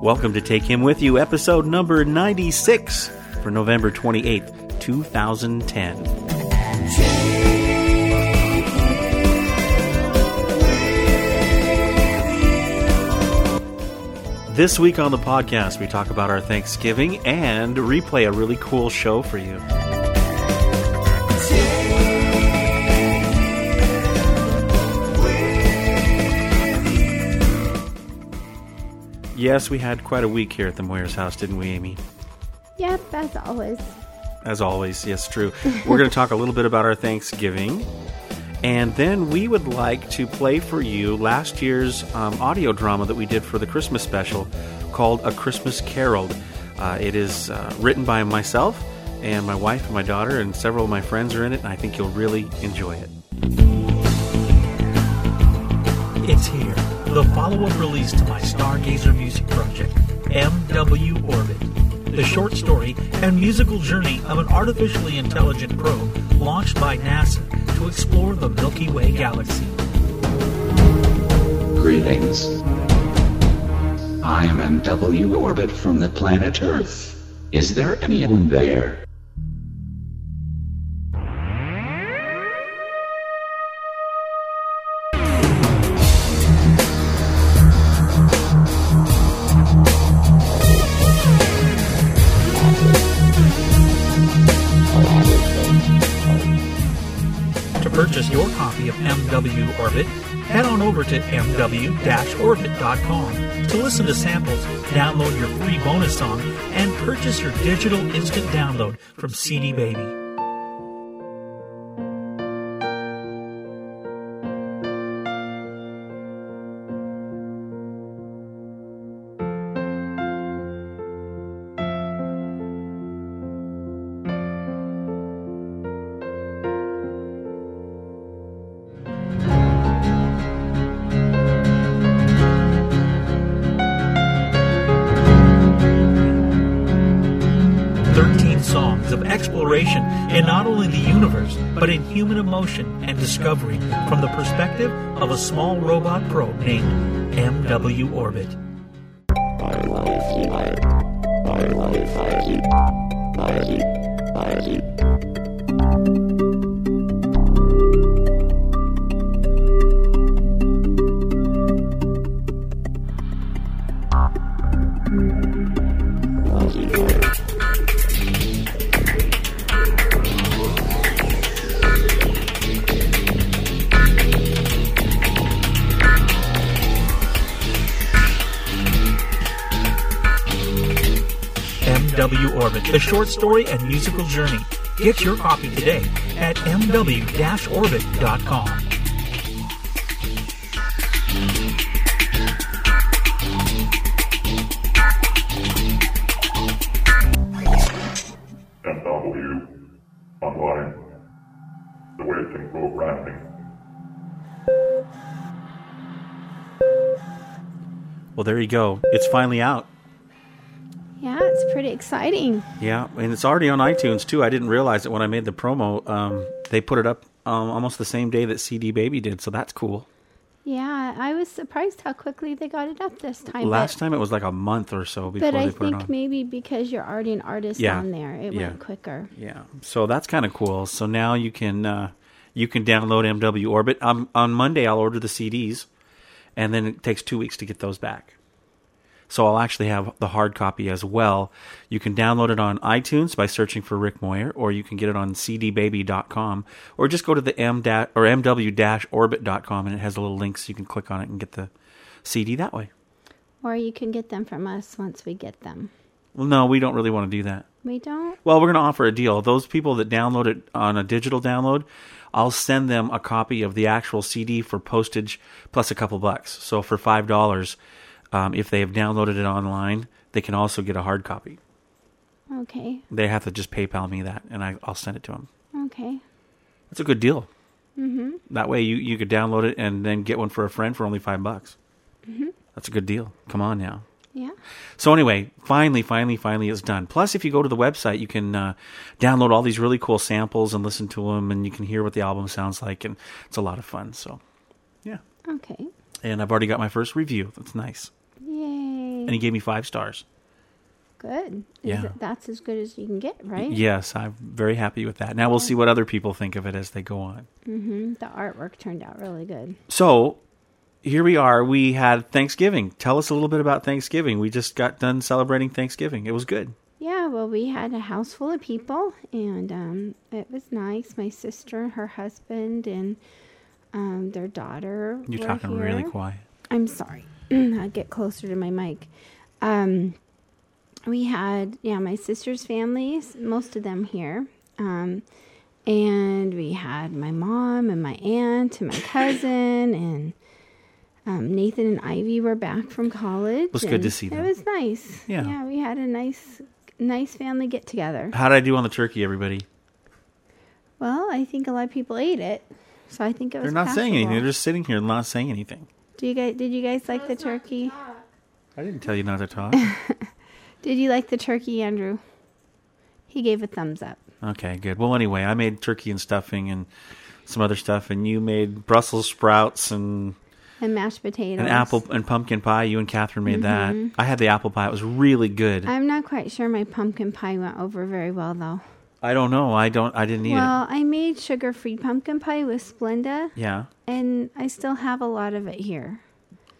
Welcome to Take Him With You, episode number 96 for November 28th, 2010. This week on the podcast, we talk about our Thanksgiving and replay a really cool show for you. Yes, we had quite a week here at the Moyer's house, didn't we, Amy? Yep, as always. As always, yes, true. We're going to talk a little bit about our Thanksgiving. And then we would like to play for you last year's audio drama that we did for the Christmas special called A Christmas Carol. It is written by myself and my wife and my daughter, and several of my friends are in it, and I think you'll really enjoy it. It's here, the follow-up release to my Stargazer music project, MW Orbit, the short story and musical journey of an artificially intelligent probe launched by NASA to explore the Milky Way galaxy. Greetings. I am MW Orbit from the planet Earth. Is there anyone there? Your copy of MW Orbit, head on over to mw-orbit.com to listen to samples, download your free bonus song, and purchase your digital instant download from CD Baby. In not only the universe, but in human emotion and discovery from the perspective of a small robot probe named MW Orbit. MW Orbit, the short story and musical journey. Get your copy today at mw-orbit.com. MW online. The way it can go rounding. Well, there you go. It's finally out. Yeah, it's pretty exciting. Yeah, and it's already on iTunes, too. I didn't realize it when I made the promo. They put it up almost the same day that CD Baby did, so that's cool. Yeah, I was surprised how quickly they got it up this time. Last time it was like a month or so before they put it on. But I think maybe because you're already an artist on there, it went quicker. Yeah, so that's kind of cool. So now you can download MW Orbit. On Monday, I'll order the CDs, and then it takes 2 weeks to get those back. So I'll actually have the hard copy as well. You can download it on iTunes by searching for Rick Moyer, or you can get it on cdbaby.com, or just go to the mw-orbit.com, and it has a little link so you can click on it and get the CD that way. Or you can get them from us once we get them. Well, no, we don't really want to do that. We don't? Well, we're going to offer a deal. Those people that download it on a digital download, I'll send them a copy of the actual CD for postage plus a couple bucks. So for $5... if they have downloaded it online, they can also get a hard copy. Okay. They have to just PayPal me that, and I'll send it to them. Okay. That's a good deal. Mm-hmm. That way you could download it and then get one for a friend for only $5. Mm-hmm. That's a good deal. Come on now. Yeah. So anyway, finally it's done. Plus, if you go to the website, you can download all these really cool samples and listen to them, and you can hear what the album sounds like, and it's a lot of fun. So, yeah. Okay. And I've already got my first review. That's nice. Yay. and he gave me 5 stars. Good. Yeah. That's as good as you can get, right? Yes, I'm very happy with that. Now we'll see what other people think of it as they go on. Mm-hmm. The artwork turned out really good. So here we are. We had Thanksgiving. Tell us a little bit about Thanksgiving. We just got done celebrating Thanksgiving. It was good. Yeah, well, we had a house full of people, and it was nice. My sister and her husband and their daughter You're were talking here. Really quiet. I'm sorry. I'll get closer to my mic. We had, my sister's family, most of them here. And we had my mom and my aunt and my cousin. And Nathan and Ivy were back from college. It was good to see them. It was nice. Yeah. Yeah, we had a nice family get-together. How did I do on the turkey, everybody? Well, I think a lot of people ate it. So I think it was They're not passable. Saying anything. They're just sitting here and not saying anything. Did you guys like the turkey? I didn't tell you not to talk. Did you like the turkey, Andrew? He gave a thumbs up. Okay, good. Well, anyway, I made turkey and stuffing and some other stuff, and you made Brussels sprouts and mashed potatoes. And apple and pumpkin pie. You and Catherine made that. I had the apple pie. It was really good. I'm not quite sure my pumpkin pie went over very well, though. I don't know. I didn't eat it. Well, I made sugar-free pumpkin pie with Splenda. Yeah. And I still have a lot of it here.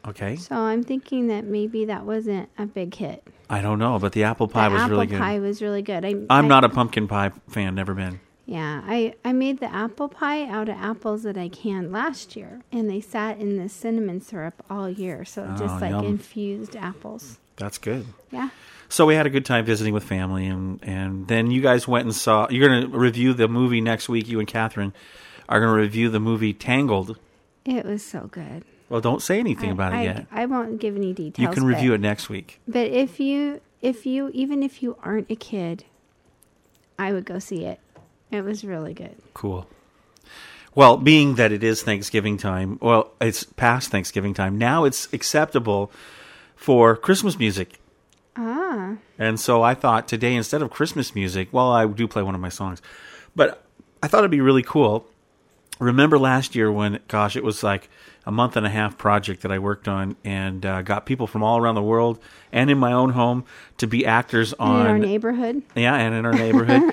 Okay. So I'm thinking that maybe that wasn't a big hit. I don't know, but the apple pie was really good. The apple pie was really good. I'm not a pumpkin pie fan, never been. Yeah, I made the apple pie out of apples that I canned last year, and they sat in the cinnamon syrup all year, so just like infused apples. That's good. Yeah. So we had a good time visiting with family, and then you guys went and saw... You're going to review the movie next week. You and Catherine are going to review the movie Tangled. It was so good. Well, don't say anything about it yet. I won't give any details. You can review it next week. But if you aren't a kid, I would go see it. It was really good. Cool. Well, being that it is Thanksgiving time, well, it's past Thanksgiving time. Now it's acceptable for Christmas music. Ah. And so I thought today, instead of Christmas music, well, I do play one of my songs, but I thought it'd be really cool. Remember last year when, gosh, it was like a month-and-a-half project that I worked on and got people from all around the world and in my own home to be actors on... In our neighborhood. Yeah, and in our neighborhood.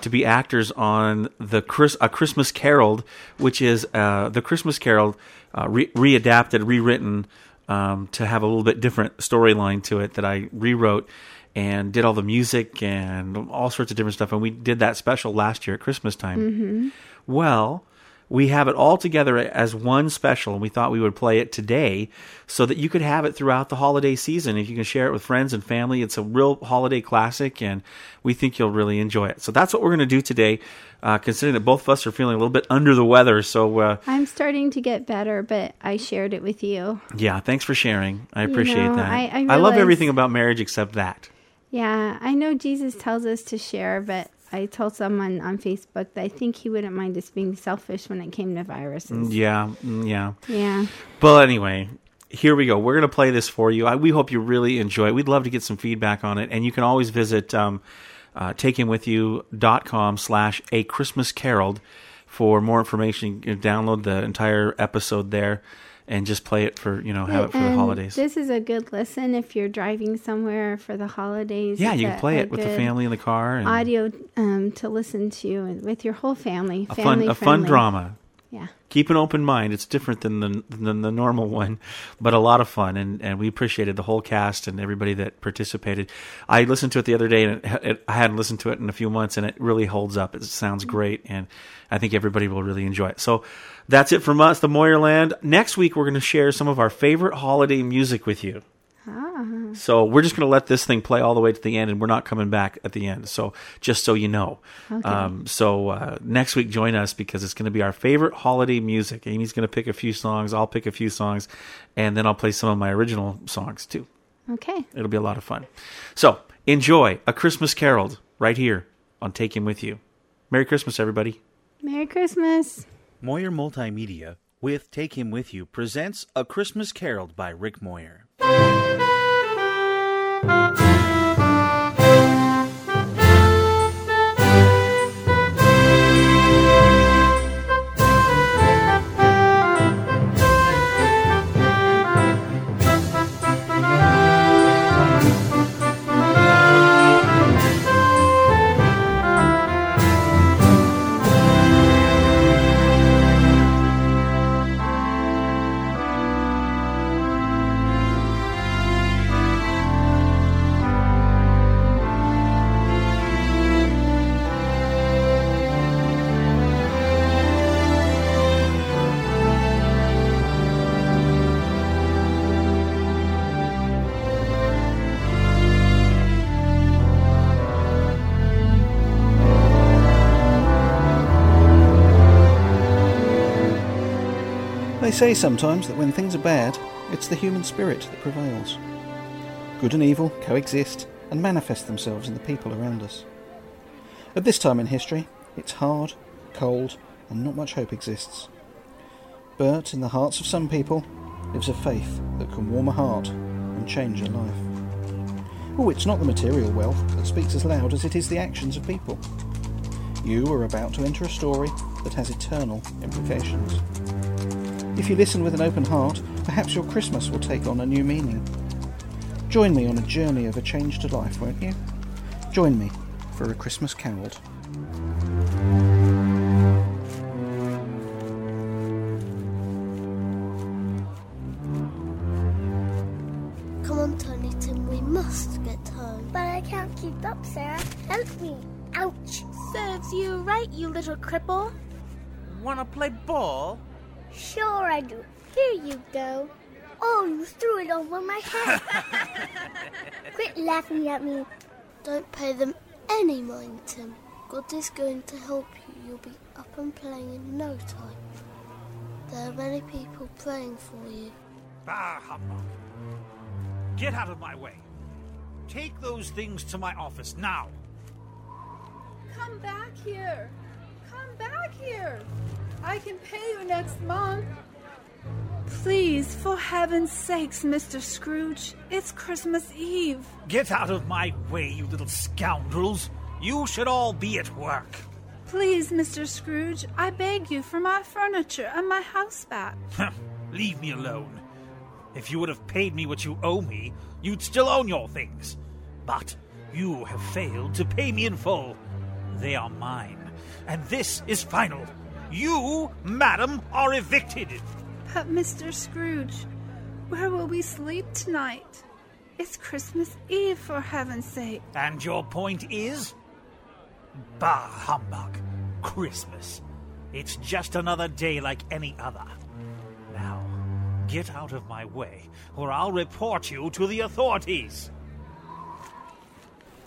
To be actors on A Christmas Carol, which is the Christmas Carol readapted, rewritten to have a little bit different storyline to it that I rewrote and did all the music and all sorts of different stuff. And we did that special last year at Christmas time. Mm-hmm. Well... We have it all together as one special, and we thought we would play it today so that you could have it throughout the holiday season. If you can share it with friends and family, it's a real holiday classic, and we think you'll really enjoy it. So that's what we're going to do today, considering that both of us are feeling a little bit under the weather. So I'm starting to get better, but I shared it with you. Yeah, thanks for sharing. I appreciate that. I love everything about marriage except that. Yeah, I know Jesus tells us to share, but... I told someone on Facebook that I think he wouldn't mind us being selfish when it came to viruses. Yeah. But anyway, here we go. We're going to play this for you. We hope you really enjoy it. We'd love to get some feedback on it. And you can always visit takehimwithyou.com/A Christmas Carol for more information. You can download the entire episode there. And just play it for, have it for the holidays. This is a good listen if you're driving somewhere for the holidays. Yeah, you can play it with the family in the car. And audio to listen to with your whole family. A fun drama. Yeah. Keep an open mind. It's different than the normal one, but a lot of fun. And we appreciated the whole cast and everybody that participated. I listened to it the other day, and I hadn't listened to it in a few months, and it really holds up. It sounds great, and I think everybody will really enjoy it. So that's it from us, the Moyer Land. Next week, we're going to share some of our favorite holiday music with you. Ah. So we're just going to let this thing play all the way to the end, and we're not coming back at the end. So just so you know. Okay. So next week, join us because it's going to be our favorite holiday music. Amy's going to pick a few songs. I'll pick a few songs. And then I'll play some of my original songs, too. Okay. It'll be a lot of fun. So enjoy A Christmas Carol right here on Take Him With You. Merry Christmas, everybody. Merry Christmas. Moyer Multimedia with Take Him With You presents A Christmas Carol by Rick Moyer. They say sometimes that when things are bad, it's the human spirit that prevails. Good and evil coexist and manifest themselves in the people around us. At this time in history, it's hard, cold, and not much hope exists. But in the hearts of some people lives a faith that can warm a heart and change a life. Oh, it's not the material wealth that speaks as loud as it is the actions of people. You are about to enter a story that has eternal implications. If you listen with an open heart, perhaps your Christmas will take on a new meaning. Join me on a journey of a change to life, won't you? Join me for A Christmas Carol. Come on, Tiny Tim, we must get home. But I can't keep up, Sarah. Help me. Ouch. Serves you right, you little cripple. Wanna play ball? Sure I do. Here you go. Oh, you threw it over my head. Quit laughing at me. Don't pay them any mind, Tim. God is going to help you. You'll be up and playing in no time. There are many people praying for you. Bah, humbug. Get out of my way. Take those things to my office now. Come back here. Come back here. I can pay you next month. Please, for heaven's sakes, Mr. Scrooge, it's Christmas Eve. Get out of my way, you little scoundrels. You should all be at work. Please, Mr. Scrooge, I beg you for my furniture and my house back. Leave me alone. If you would have paid me what you owe me, you'd still own your things. But you have failed to pay me in full. They are mine, and this is final. You, madam, are evicted. But, Mr. Scrooge, where will we sleep tonight? It's Christmas Eve, for heaven's sake. And your point is? Bah, humbug. Christmas. It's just another day like any other. Now, get out of my way, or I'll report you to the authorities.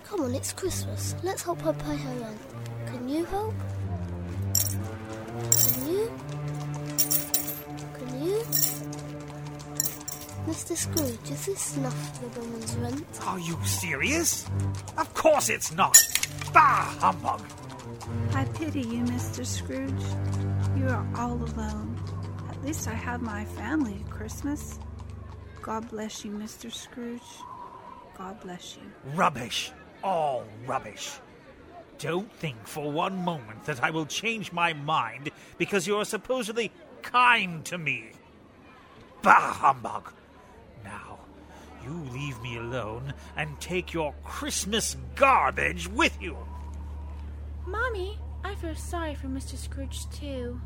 Come on, it's Christmas. Let's help her pay her rent. Can you help? Can you? Mr. Scrooge, is this enough for the woman's rent? Are you serious? Of course it's not. Bah, humbug. I pity you, Mr. Scrooge. You are all alone. At least I have my family at Christmas. God bless you, Mr. Scrooge. God bless you. Rubbish. All rubbish. Don't think for one moment that I will change my mind because you are supposedly kind to me. Bah, humbug. Now, you leave me alone and take your Christmas garbage with you. Mommy, I feel sorry for Mr. Scrooge, too.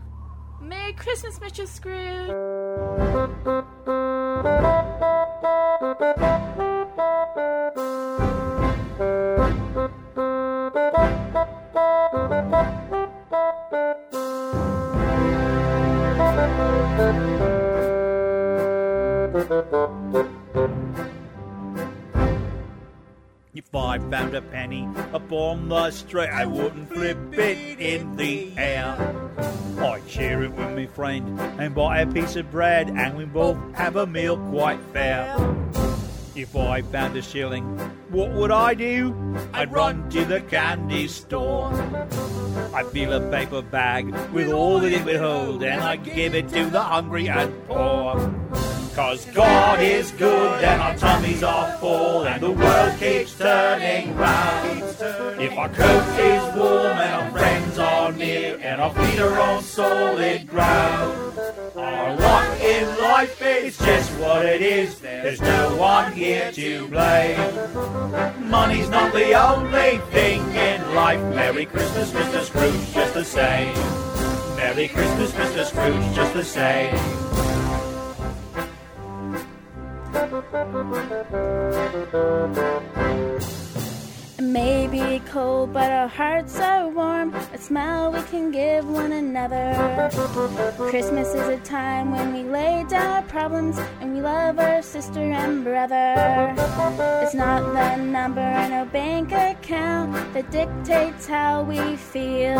Merry Christmas, Mr. Scrooge. If I found a penny upon the street, I wouldn't flip it in the air. I'd share it with me friend and buy a piece of bread, and we'd both have a meal quite fair. If I found a shilling, what would I do? I'd run to the candy store. I'd fill a paper bag with all that it would hold, and I'd give it to the hungry and poor. 'Cause God is good and our tummies are full, and the world keeps turning round. If our coat is warm and our friends are near, and our feet are on solid ground. Our lot in life is just what it is. There's no one here to blame. Money's not the only thing in life. Merry Christmas, Mr. Scrooge, just the same. Merry Christmas, Mr. Scrooge, just the same. It may be cold, but our hearts are warm. A smile we can give one another. Christmas is a time when we lay down our problems and we love our sister and brother. It's not the number in our bank account that dictates how we feel.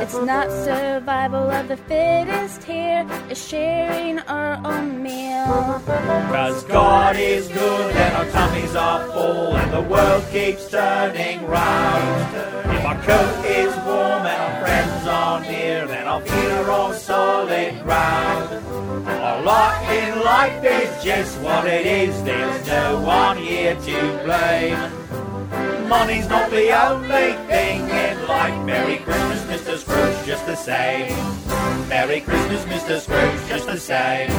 It's not survival of the fittest here, it's sharing our own meal. 'Cause God is good and our tummies are full and the world keeps turning round. If our coat is warm and our friends are near, then our feet are on solid ground. Our lot in life is just what it is, there's no one here to blame. Money's not the only thing in life. Merry Christmas, Mr. Scrooge, just the same. Merry Christmas, Mr. Scrooge, just the same.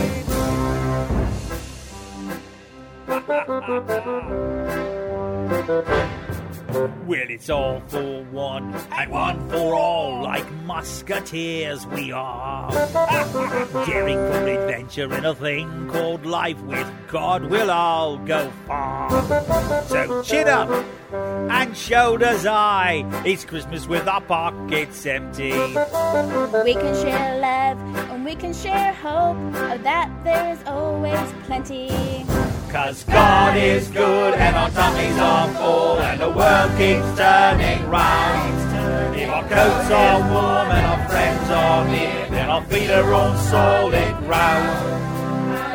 Well, it's all for one, and one for all, like musketeers we are. Daring for adventure in a thing called life, with God we'll all go far. So chin up and shoulders high, it's Christmas with our pockets empty. We can share love and we can share hope, of that there is always plenty. 'Cause God is good and our tummies are full and the world keeps turning round. If our coats are warm and our friends are near, then our feet are on solid ground.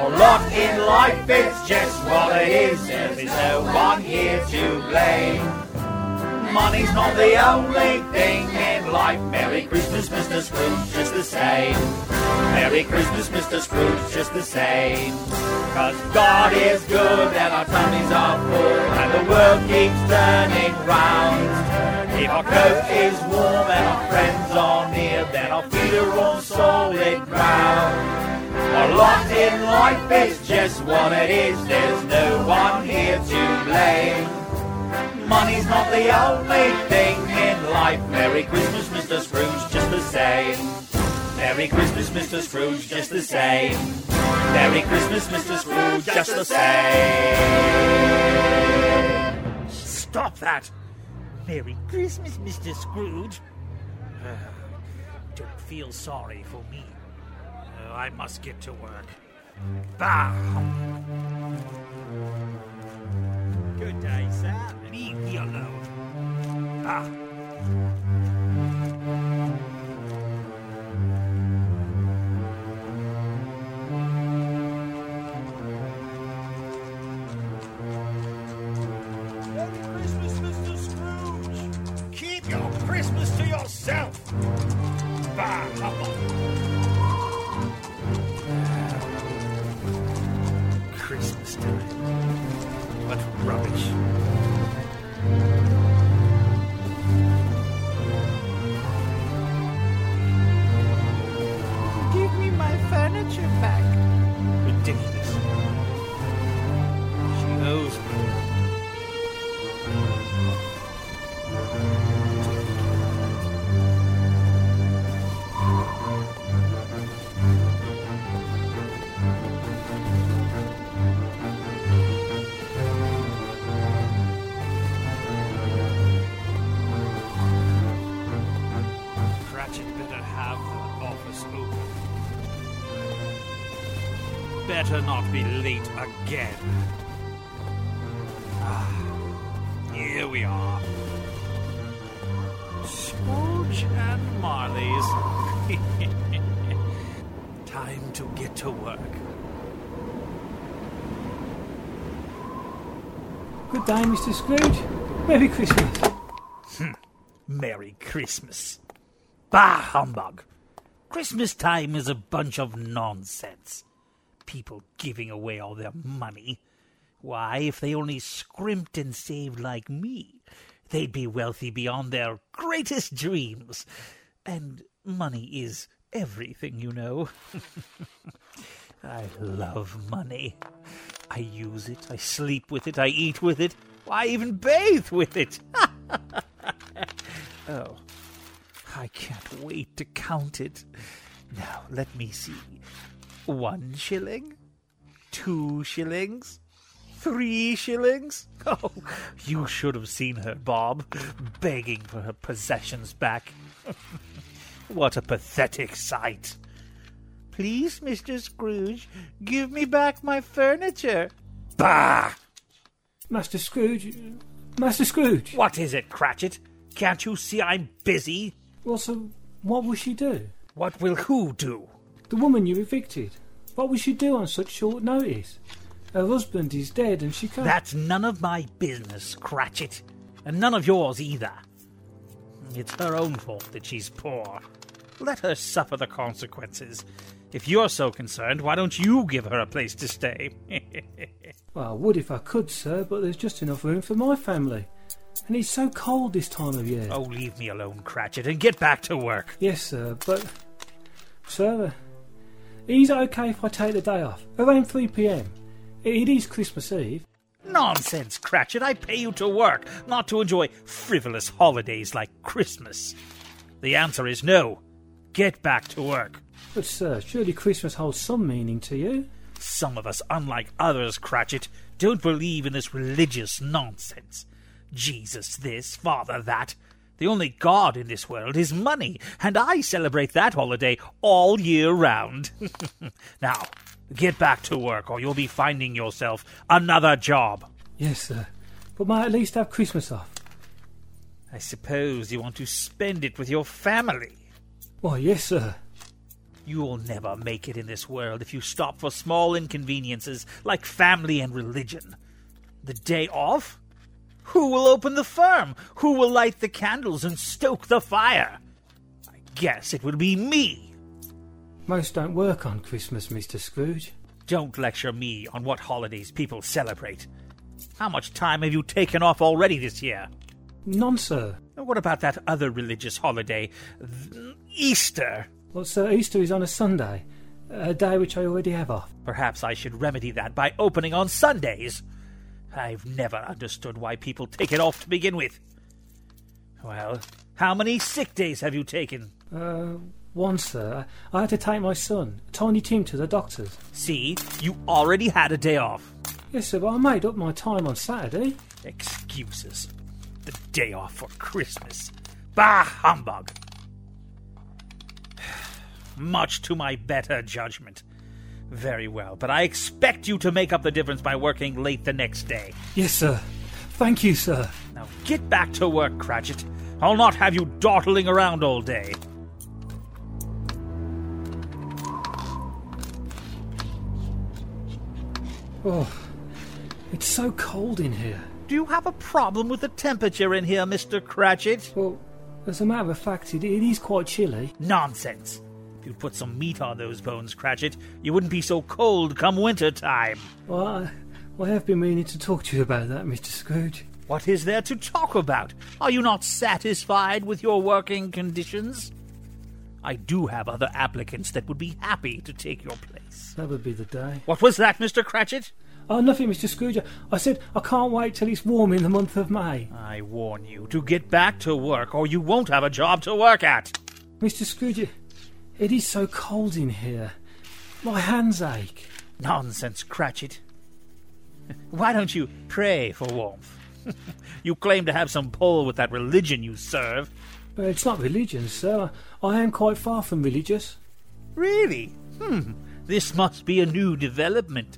Our lot in life is just what it is, there's no one here to blame. Money's not the only thing in life. Merry Christmas, Mr. Scrooge, just the same. Merry Christmas, Mr. Scrooge, just the same. 'Cause God is good and our tummies are full and the world keeps turning round. If our coat is warm and our friends are near, then our feet are on solid ground. Our lot in life is just what it is, there's no one here to blame. Money's not the only thing in life. Merry Christmas, Mr. Scrooge, just the same. Merry Christmas, Mr. Scrooge, just the same. Merry Christmas, Mr. Scrooge, just the same. Stop that! Merry Christmas, Mr. Scrooge. Don't feel sorry for me. I must get to work. Bah! Good day, sir. Leave me alone. Bah! Christmas to yourself! Bah, humbug! Christmas time. What rubbish. Give me my furniture back. Ridiculous. She owes me. Better not be late again. Ah, here we are. Scrooge and Marley's. Time to get to work. Good day, Mr. Scrooge. Merry Christmas. Merry Christmas. Bah, humbug. Christmas time is a bunch of nonsense. People giving away all their money. Why, if they only scrimped and saved like me, they'd be wealthy beyond their greatest dreams. And money is everything, you know. I love money. I use it, I sleep with it, I eat with it. I even bathe with it. Oh, I can't wait to count it. Now, let me see. 1 shilling, 2 shillings, 3 shillings. Oh, you should have seen her, Bob, begging for her possessions back. What a pathetic sight. Please, Mr. Scrooge, give me back my furniture. Bah! Master Scrooge? Master Scrooge? What is it, Cratchit? Can't you see I'm busy? Well, so what will she do? What will who do? The woman you evicted. What will she do on such short notice? Her husband is dead and she can't... That's none of my business, Cratchit. And none of yours either. It's her own fault that she's poor. Let her suffer the consequences. If you're so concerned, why don't you give her a place to stay? Well, I would if I could, sir, but there's just enough room for my family. And it's so cold this time of year. Oh, leave me alone, Cratchit, and get back to work. Yes, sir, but... Sir, is it okay if I take the day off? Around 3 p.m. It is Christmas Eve. Nonsense, Cratchit. I pay you to work, not to enjoy frivolous holidays like Christmas. The answer is no. Get back to work. But, sir, surely Christmas holds some meaning to you. Some of us, unlike others, Cratchit, don't believe in this religious nonsense. Jesus this, Father that. The only god in this world is money, and I celebrate that holiday all year round. Now, get back to work, or you'll be finding yourself another job. Yes, sir, but might at least have Christmas off. I suppose you want to spend it with your family. Why, yes, sir. You'll never make it in this world if you stop for small inconveniences like family and religion. The day off? Who will open the firm? Who will light the candles and stoke the fire? I guess it will be me. Most don't work on Christmas, Mr. Scrooge. Don't lecture me on what holidays people celebrate. How much time have you taken off already this year? None, sir. What about that other religious holiday, Easter? Well, sir, Easter is on a Sunday, a day which I already have off. Perhaps I should remedy that by opening on Sundays. I've never understood why people take it off to begin with. Well, how many sick days have you taken? One, sir. I had to take my son, Tiny Tim, to the doctor's. See, you already had a day off. Yes, sir, but I made up my time on Saturday. Excuses. The day off for Christmas. Bah, humbug. Much to my better judgment. Very well, but I expect you to make up the difference by working late the next day. Yes, sir. Thank you, sir. Now get back to work, Cratchit. I'll not have you dawdling around all day. Oh, it's so cold in here. Do you have a problem with the temperature in here, Mr. Cratchit? Well, as a matter of fact, it is quite chilly. Nonsense. You'd put some meat on those bones, Cratchit. You wouldn't be so cold come winter time. Well, I have been meaning to talk to you about that, Mr. Scrooge. What is there to talk about? Are you not satisfied with your working conditions? I do have other applicants that would be happy to take your place. That would be the day. What was that, Mr. Cratchit? Oh, nothing, Mr. Scrooge. I said I can't wait till it's warm in the month of May. I warn you to get back to work or you won't have a job to work at. Mr. Scrooge... It is so cold in here. My hands ache. Nonsense, Cratchit. Why don't you pray for warmth? You claim to have some pull with that religion you serve. But it's not religion, sir. I am quite far from religious. Really? This must be a new development.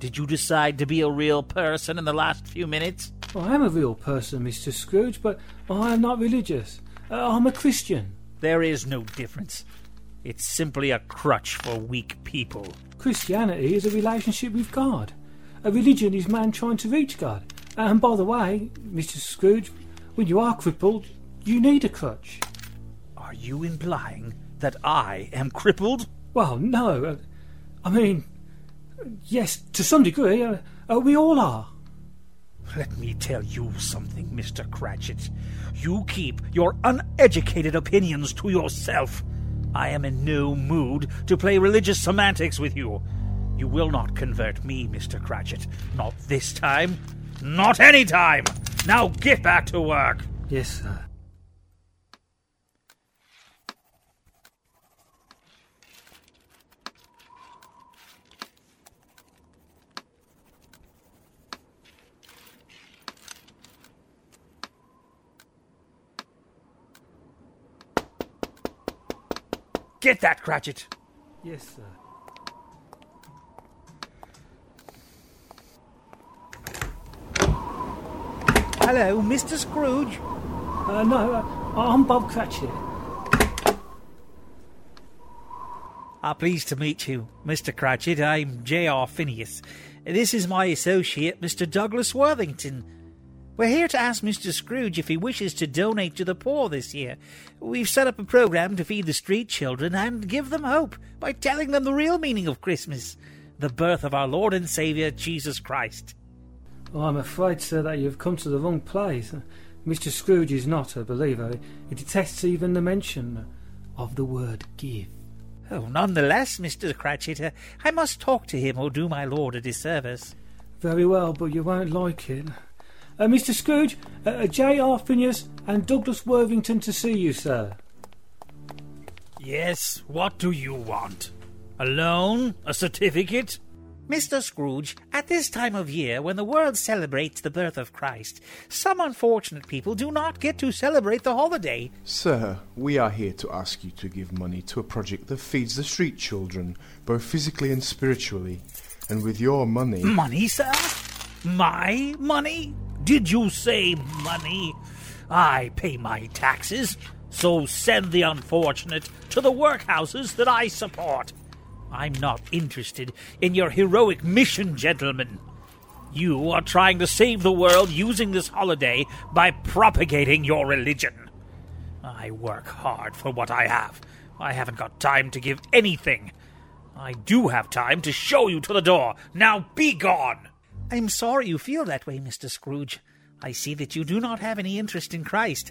Did you decide to be a real person in the last few minutes? Well, I am a real person, Mr. Scrooge, but I am not religious. I'm a Christian. There is no difference. It's simply a crutch for weak people. Christianity is a relationship with God. A religion is man trying to reach God. And by the way, Mr. Scrooge, when you are crippled, you need a crutch. Are you implying that I am crippled? Well, no. I mean, yes, to some degree, we all are. Let me tell you something, Mr. Cratchit. You keep your uneducated opinions to yourself. I am in no mood to play religious semantics with you. You will not convert me, Mr. Cratchit. Not this time. Not any time. Now get back to work. Yes, sir. Get that, Cratchit! Yes, sir. Hello, Mr. Scrooge. I'm Bob Cratchit. I'm pleased to meet you, Mr. Cratchit. I'm J.R. Phineas. This is my associate, Mr. Douglas Worthington. We're here to ask Mr. Scrooge if he wishes to donate to the poor this year. We've set up a program to feed the street children and give them hope by telling them the real meaning of Christmas, the birth of our Lord and Saviour, Jesus Christ. Oh, I'm afraid, sir, that you've come to the wrong place. Mr. Scrooge is not a believer. He detests even the mention of the word give. Oh, nonetheless, Mr. Cratchit, I must talk to him or do my lord a disservice. Very well, but you won't like it. Mr. Scrooge, J.R. Phineas and Douglas Worthington to see you, sir. Yes, what do you want? A loan? A certificate? Mr. Scrooge, at this time of year, when the world celebrates the birth of Christ, some unfortunate people do not get to celebrate the holiday. Sir, we are here to ask you to give money to a project that feeds the street children, both physically and spiritually. And with your money... Money, sir? My money? Did you say money? I pay my taxes, so send the unfortunate to the workhouses that I support. I'm not interested in your heroic mission, gentlemen. You are trying to save the world using this holiday by propagating your religion. I work hard for what I have. I haven't got time to give anything. I do have time to show you to the door. Now be gone! I'm sorry you feel that way, Mr. Scrooge. I see that you do not have any interest in Christ.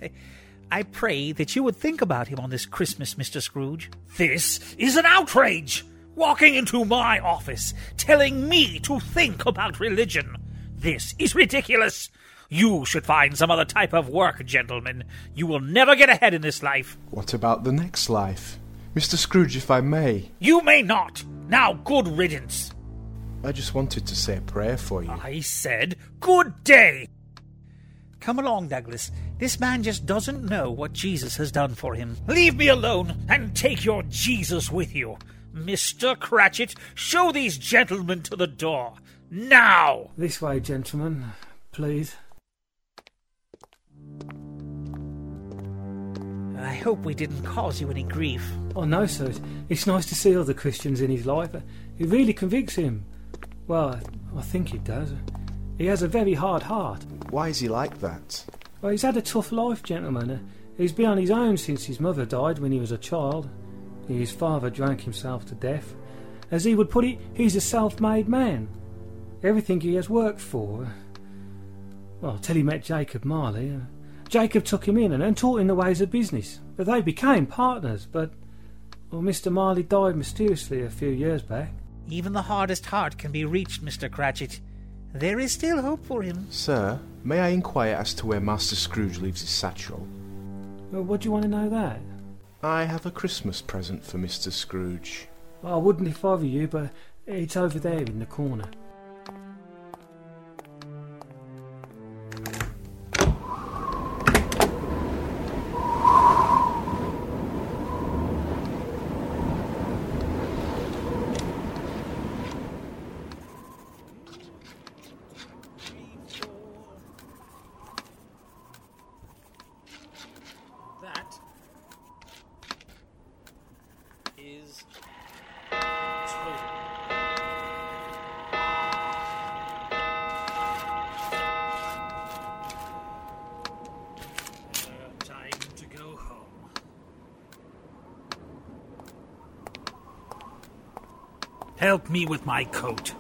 I pray that you would think about him on this Christmas, Mr. Scrooge. This is an outrage! Walking into my office, telling me to think about religion. This is ridiculous. You should find some other type of work, gentlemen. You will never get ahead in this life. What about the next life? Mr. Scrooge, if I may. You may not. Now, good riddance. I just wanted to say a prayer for you. I said, good day. Come along, Douglas. This man just doesn't know what Jesus has done for him. Leave me alone and take your Jesus with you. Mr. Cratchit, show these gentlemen to the door. Now! This way, gentlemen, please. I hope we didn't cause you any grief. Oh, no, sir. It's nice to see other Christians in his life. It really convicts him. Well, I think it does. He has a very hard heart. Why is he like that? Well, he's had a tough life, gentlemen. He's been on his own since his mother died when he was a child. His father drank himself to death. As he would put it, he's a self-made man. Everything he has worked for. Well, till he met Jacob Marley. Jacob took him in and taught him the ways of business. But they became partners, but... Well, Mr. Marley died mysteriously a few years back. Even the hardest heart can be reached, Mr. Cratchit. There is still hope for him. Sir, may I inquire as to where Master Scrooge leaves his satchel? Well, what do you want to know that? I have a Christmas present for Mr. Scrooge. I wouldn't if I were you, but it's over there in the corner. Help me with my coat.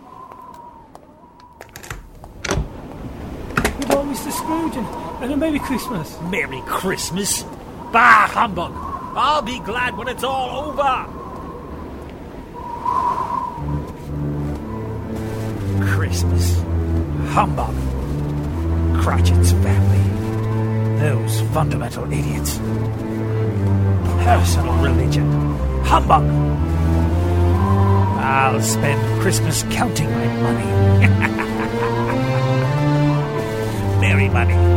Goodbye, Mr. Scrooge, and a Merry Christmas. Merry Christmas? Bah, humbug! I'll be glad when it's all over! Christmas. Humbug. Cratchit's family. Those fundamental idiots. Personal religion. Humbug! I'll spend Christmas counting my money. Merry money.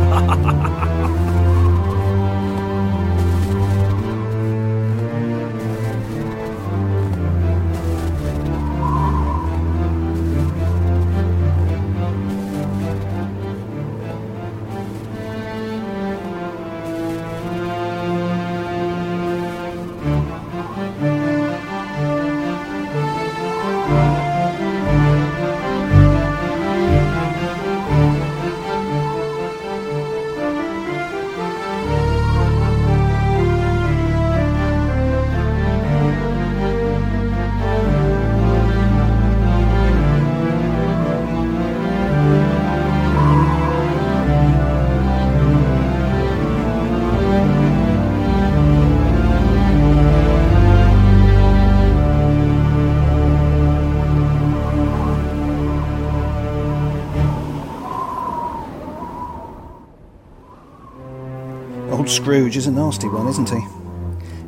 Old Scrooge is a nasty one, isn't he?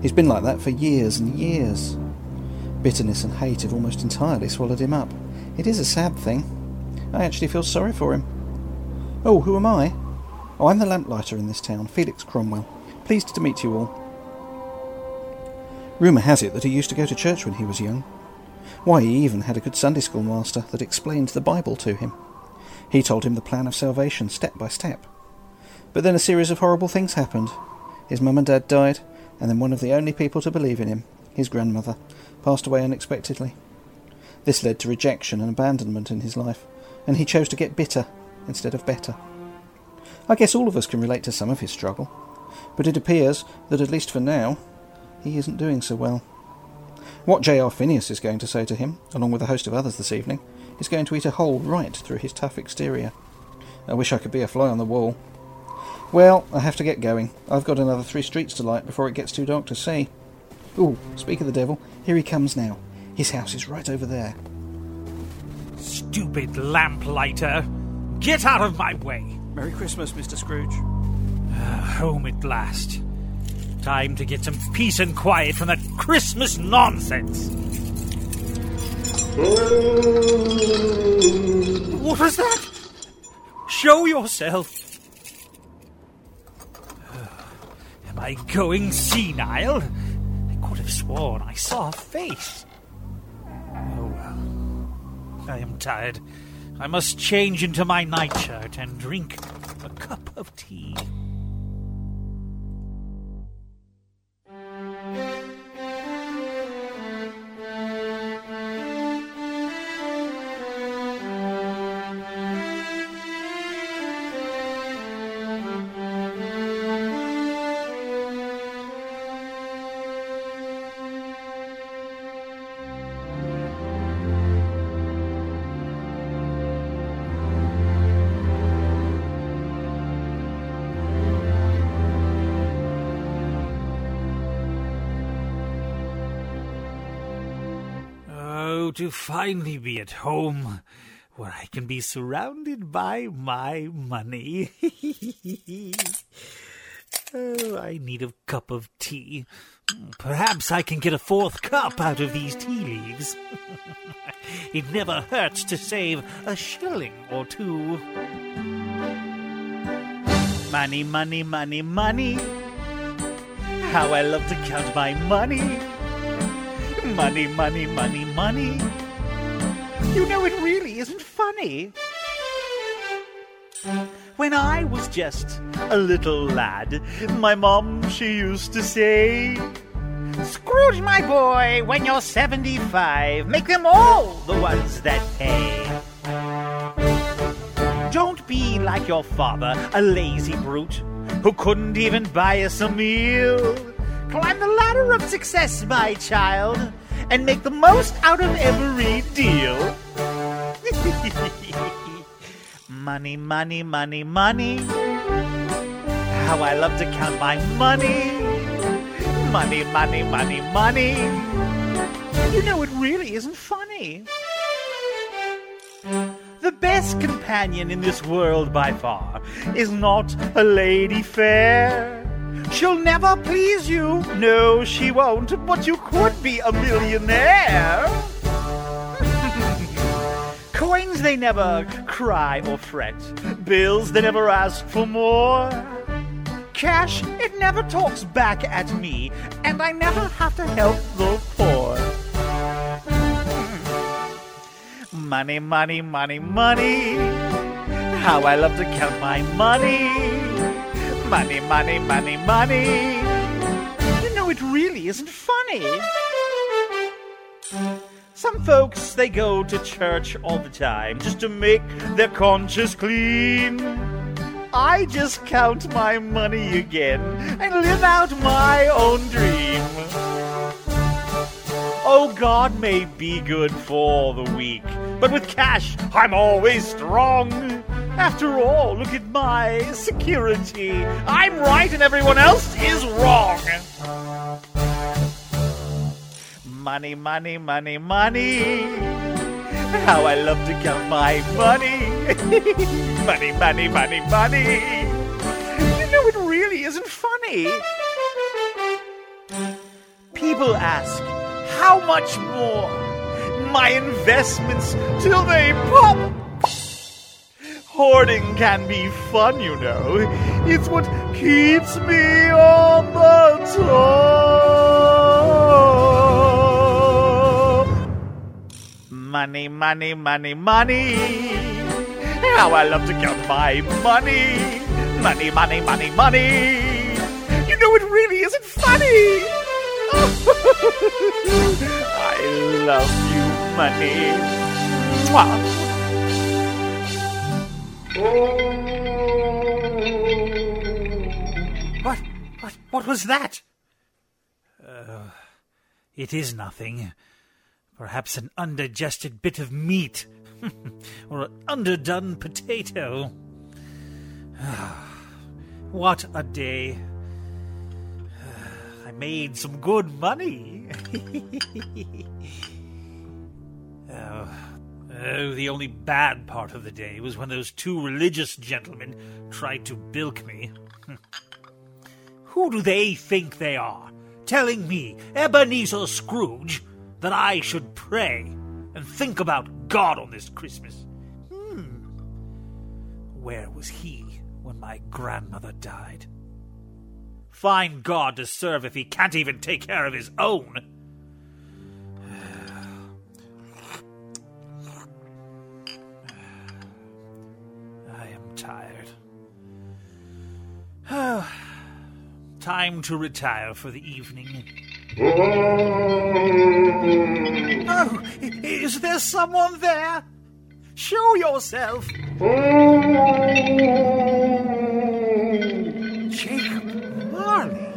He's been like that for years and years. Bitterness and hate have almost entirely swallowed him up. It is a sad thing. I actually feel sorry for him. Oh, who am I? Oh, I'm the lamplighter in this town, Felix Cromwell. Pleased to meet you all. Rumour has it that he used to go to church when he was young. Why, he even had a good Sunday school master that explained the Bible to him. He told him the plan of salvation step by step. But then a series of horrible things happened. His mum and dad died, and then one of the only people to believe in him, his grandmother, passed away unexpectedly. This led to rejection and abandonment in his life, and he chose to get bitter instead of better. I guess all of us can relate to some of his struggle, but it appears that at least for now, he isn't doing so well. What J.R. Phineas is going to say to him, along with a host of others this evening, is going to eat a hole right through his tough exterior. I wish I could be a fly on the wall. Well, I have to get going. I've got another 3 streets to light before it gets too dark to see. Ooh, speak of the devil, here he comes now. His house is right over there. Stupid lamplighter! Get out of my way! Merry Christmas, Mr. Scrooge. Home at last. Time to get some peace and quiet from that Christmas nonsense. What was that? Show yourself. Am I going senile? I could have sworn I saw a face. Oh well. I am tired. I must change into my nightshirt and drink a cup of tea. To finally be at home, where I can be surrounded by my money. Oh, I need a cup of tea. Perhaps I can get a 4th cup out of these tea leaves. It never hurts to save a shilling or 2. Money, money, money, money. How I love to count my money. Money, money, money, money. You know, it really isn't funny. When I was just a little lad, my mom, she used to say, Scrooge, my boy, when you're 75, make them all the ones that pay. Don't be like your father, a lazy brute, who couldn't even buy us a meal. Climb the ladder of success, my child, and make the most out of every deal. Money, money, money, money. How I love to count my money. Money, money, money, money. You know, it really isn't funny. The best companion in this world by far is not a lady fair. She'll never please you. No, she won't. But you could be a millionaire. Coins, they never cry or fret. Bills, they never ask for more. Cash, it never talks back at me. And I never have to help the poor. Money, money, money, money. How I love to count my money. Money, money, money, money. You know, it really isn't funny. Some folks, they go to church all the time just to make their conscience clean. I just count my money again and live out my own dream. Oh, God may be good for the weak, but with cash, I'm always strong. After all, look at my security. I'm right and everyone else is wrong. Money, money, money, money. How I love to count my money. Money, money, money, money. You know, it really isn't funny. People ask, how much more? My investments till they pop. Hoarding can be fun, you know. It's what keeps me on the top. Money, money, money, money. How I love to count my money. Money, money, money, money. You know, it really isn't funny. I love you, money. Mwah. What was that? It is nothing. Perhaps an undigested bit of meat. Or an underdone potato. What a day. I made some good money. Oh, the only bad part of the day was when those two religious gentlemen tried to bilk me. Who do they think they are, telling me, Ebenezer Scrooge, that I should pray and think about God on this Christmas? Where was he when my grandmother died? Find God to serve if he can't even take care of his own. Tired. Oh, time to retire for the evening. Oh, is there someone there? Show yourself. Jacob Marley?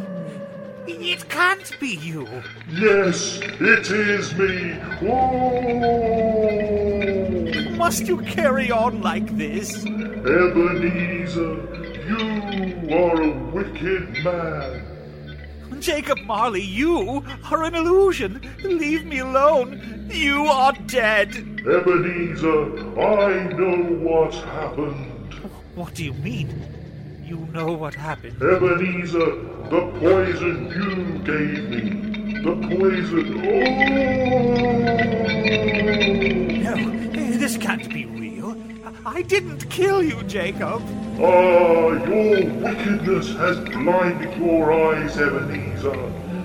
It can't be you. Yes, it is me. Oh. Must you carry on like this? Ebenezer, you are a wicked man. Jacob Marley, you are an illusion. Leave me alone. You are dead. Ebenezer, I know what happened. What do you mean? You know what happened? Ebenezer, the poison you gave me. The poison. Oh! No, this can't be real. I didn't kill you, Jacob. Your wickedness has blinded your eyes, Ebenezer.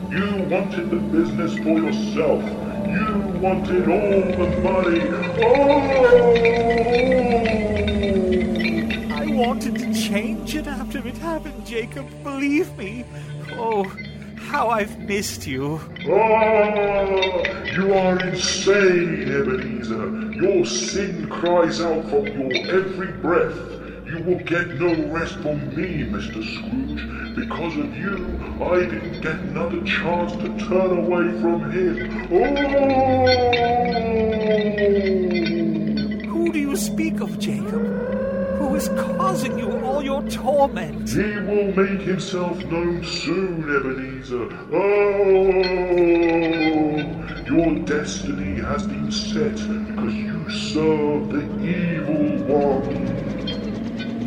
You wanted the business for yourself. You wanted all the money. Oh! I wanted to change it after it happened, Jacob. Believe me. Oh, how I've missed you. You are insane, Ebenezer. Your sin cries out from your every breath. You will get no rest from me, Mr. Scrooge. Because of you, I didn't get another chance to turn away from him. Oh! Who do you speak of, Jacob? Who is causing you all your torment? He will make himself known soon, Ebenezer. Oh! Your destiny has been set because you serve the evil one.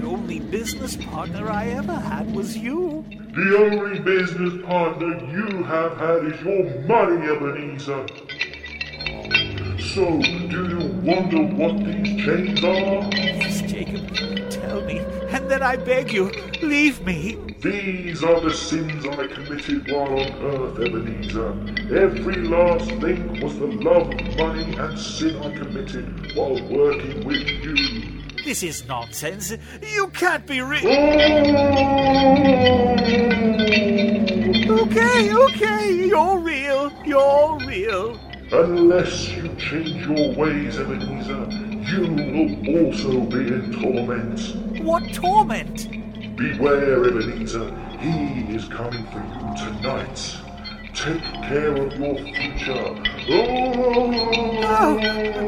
The only business partner I ever had was you. The only business partner you have had is your money, Ebenezer. So, do you wonder what these chains are? Yes, Jacob, tell me, and then I beg you, leave me. These are the sins I committed while on earth, Ebenezer. Every last thing was the love of money and sin I committed while working with you. This is nonsense. You can't be rich. Oh! Okay, you're real. Unless you change your ways, Ebenezer, you will also be in torment. What torment? Beware, Ebenezer, he is coming for you tonight. Take care of your future. Oh!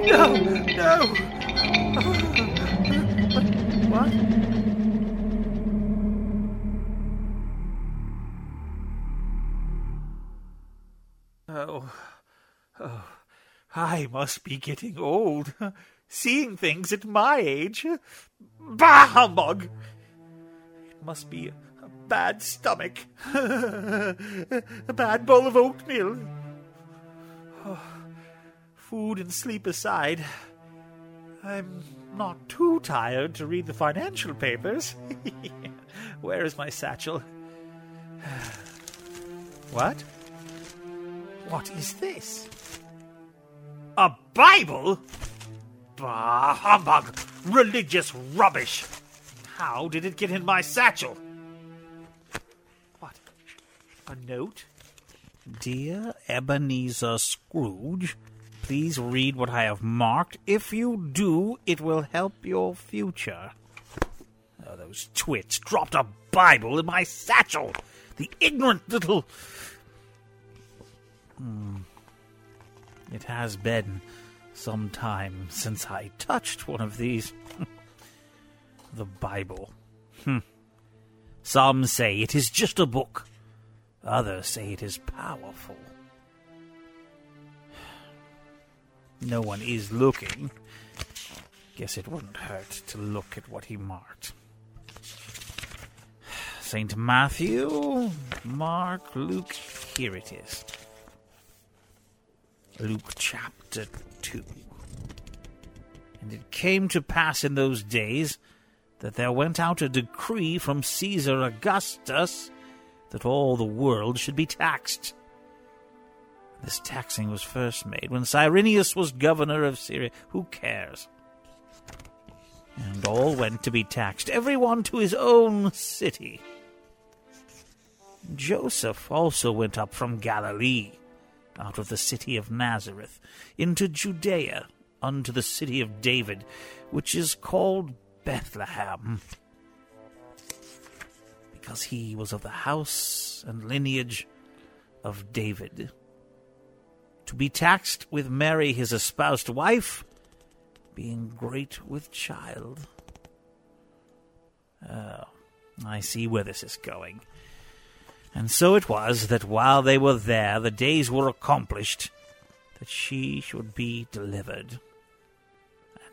No! What? Oh, I must be getting old, seeing things at my age. Bah, humbug! Must be a bad stomach. A bad bowl of oatmeal. Oh, food and sleep aside, I'm not too tired to read the financial papers. Where is my satchel? What? What is this? A Bible? Bah, humbug! Religious rubbish! How did it get in my satchel? What? A note? Dear Ebenezer Scrooge, please read what I have marked. If you do, it will help your future. Oh, those twits dropped a Bible in my satchel! The ignorant little... It has been some time since I touched one of these. The Bible. Some say it is just a book. Others say it is powerful. No one is looking. Guess it wouldn't hurt to look at what he marked. St. Matthew, Mark, Luke, here it is. Luke chapter 2. And it came to pass in those days that there went out a decree from Caesar Augustus that all the world should be taxed. This taxing was first made when Cyrenius was governor of Syria. Who cares? And all went to be taxed, everyone to his own city. Joseph also went up from Galilee, out of the city of Nazareth, into Judea, unto the city of David, which is called Bethlehem, because he was of the house and lineage of David, to be taxed with Mary, his espoused wife, being great with child. Oh, I see where this is going. And so it was that while they were there, the days were accomplished that she should be delivered. And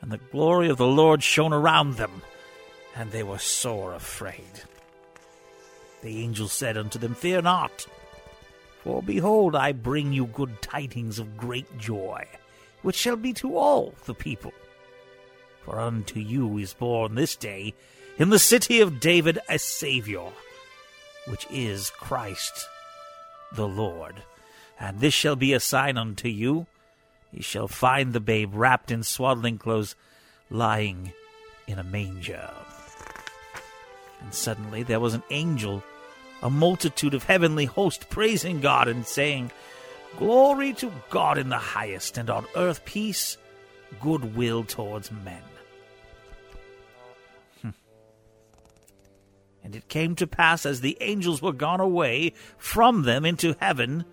and the glory of the Lord shone around them, and they were sore afraid. The angel said unto them, Fear not, for behold, I bring you good tidings of great joy, which shall be to all the people. For unto you is born this day in the city of David a Saviour, which is Christ the Lord. And this shall be a sign unto you. Ye shall find the babe wrapped in swaddling clothes, lying in a manger. And suddenly there was an angel, a multitude of heavenly host, praising God and saying, Glory to God in the highest, and on earth peace, goodwill towards men. And it came to pass, as the angels were gone away from them into heaven,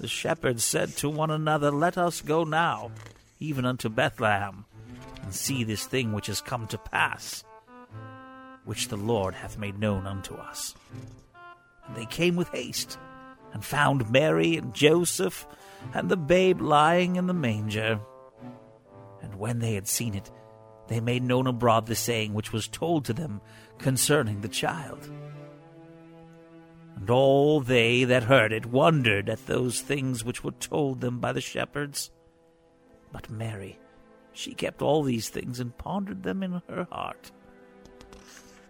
the shepherds said to one another, Let us go now, even unto Bethlehem, and see this thing which has come to pass, which the Lord hath made known unto us. And they came with haste, and found Mary and Joseph, and the babe lying in the manger. And when they had seen it, they made known abroad the saying which was told to them concerning the child. And all they that heard it wondered at those things which were told them by the shepherds. But Mary, she kept all these things and pondered them in her heart.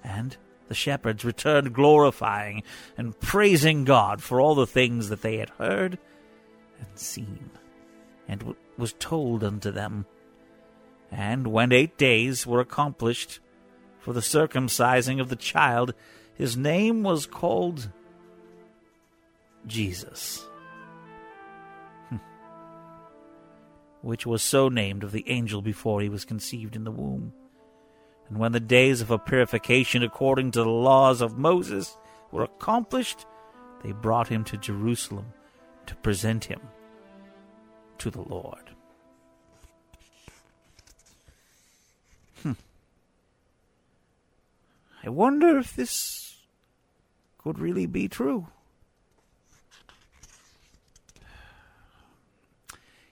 And the shepherds returned glorifying and praising God for all the things that they had heard and seen, and was told unto them. And when 8 days were accomplished for the circumcising of the child, his name was called Jesus, which was so named of the angel before he was conceived in the womb. And when the days of her purification according to the laws of Moses were accomplished, they brought him to Jerusalem to present him to the Lord. I wonder if this could really be true.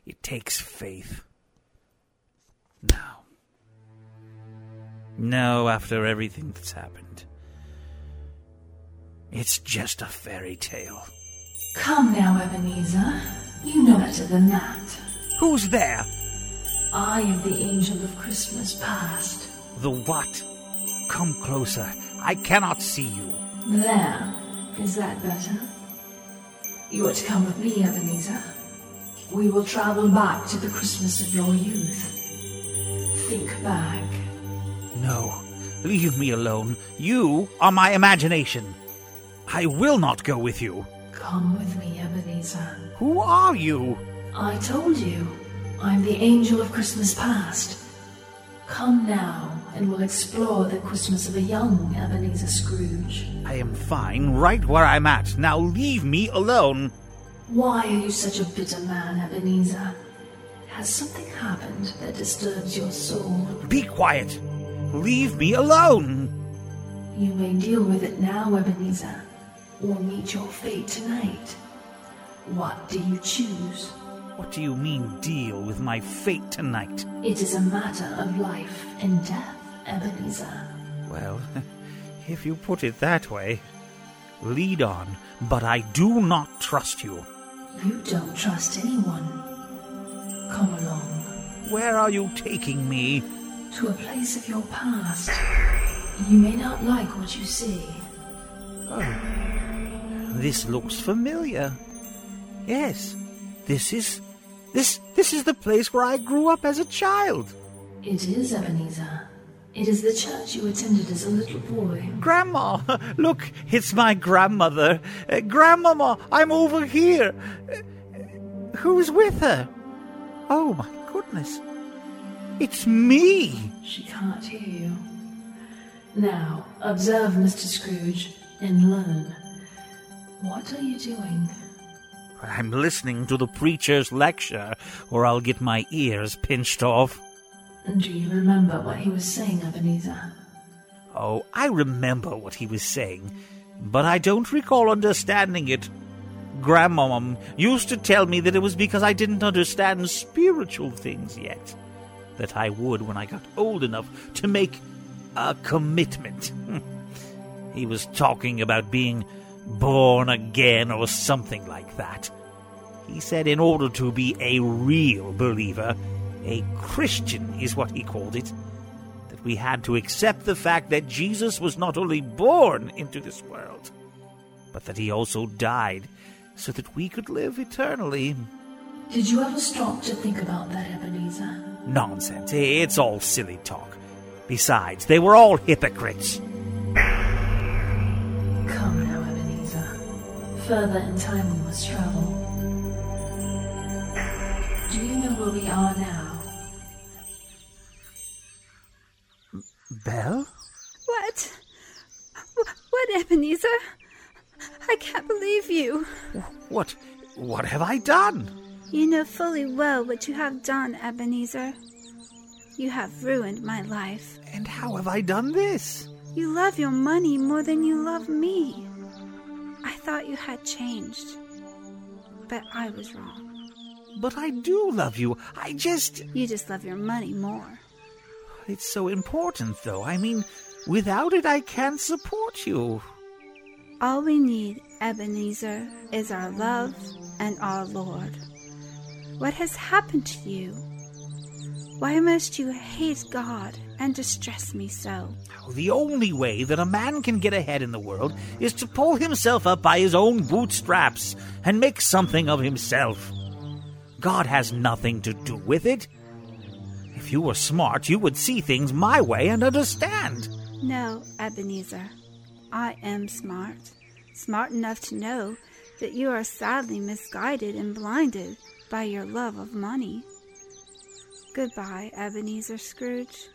It takes faith. No, after everything that's happened. It's just a fairy tale. Come now, Ebenezer. You know better than that. Who's there? I am the angel of Christmas past. The what? Come closer. I cannot see you. There. Is that better? You are to come with me, Ebenezer. We will travel back to the Christmas of your youth. Think back. No. Leave me alone. You are my imagination. I will not go with you. Come with me, Ebenezer. Who are you? I told you. I'm the angel of Christmas past. Come now, and we'll explore the Christmas of a young Ebenezer Scrooge. I am fine right where I'm at. Now leave me alone. Why are you such a bitter man, Ebenezer? Has something happened that disturbs your soul? Be quiet. Leave me alone! You may deal with it now, Ebenezer, or meet your fate tonight. What do you choose? What do you mean, deal with my fate tonight? It is a matter of life and death, Ebenezer. Well, if you put it that way, lead on, but I do not trust you. You don't trust anyone. Come along. Where are you taking me? To a place of your past. You may not like what you see. Oh, this looks familiar. Yes, this is the place where I grew up as a child. It is, Ebenezer. It is the church you attended as a little boy. Grandma, look, it's my grandmother. Grandmama, I'm over here. Who's with her? Oh, my goodness. It's me! She can't hear you. Now, observe Mr. Scrooge and learn. What are you doing? I'm listening to the preacher's lecture, or I'll get my ears pinched off. Do you remember what he was saying, Ebenezer? Oh, I remember what he was saying, but I don't recall understanding it. Grandmom used to tell me that it was because I didn't understand spiritual things yet. That I would when I got old enough to make a commitment. He was talking about being born again or something like that. He said in order to be a real believer, a Christian is what he called it, that we had to accept the fact that Jesus was not only born into this world, but that he also died so that we could live eternally. Did you ever stop to think about that, Ebenezer? Nonsense. It's all silly talk. Besides, they were all hypocrites. Come now, Ebenezer. Further in time we must travel. Do you know where we are now? Belle? What? What, Ebenezer? I can't believe you. What have I done? You know fully well what you have done, Ebenezer. You have ruined my life. And how have I done this? You love your money more than you love me. I thought you had changed, but I was wrong. But I do love you. You just love your money more. It's so important, though. I mean, without it, I can't support you. All we need, Ebenezer, is our love and our Lord. What has happened to you? Why must you hate God and distress me so? The only way that a man can get ahead in the world is to pull himself up by his own bootstraps and make something of himself. God has nothing to do with it. If you were smart, you would see things my way and understand. No, Ebenezer, I am smart enough to know that you are sadly misguided and blinded by your love of money. Goodbye, Ebenezer Scrooge.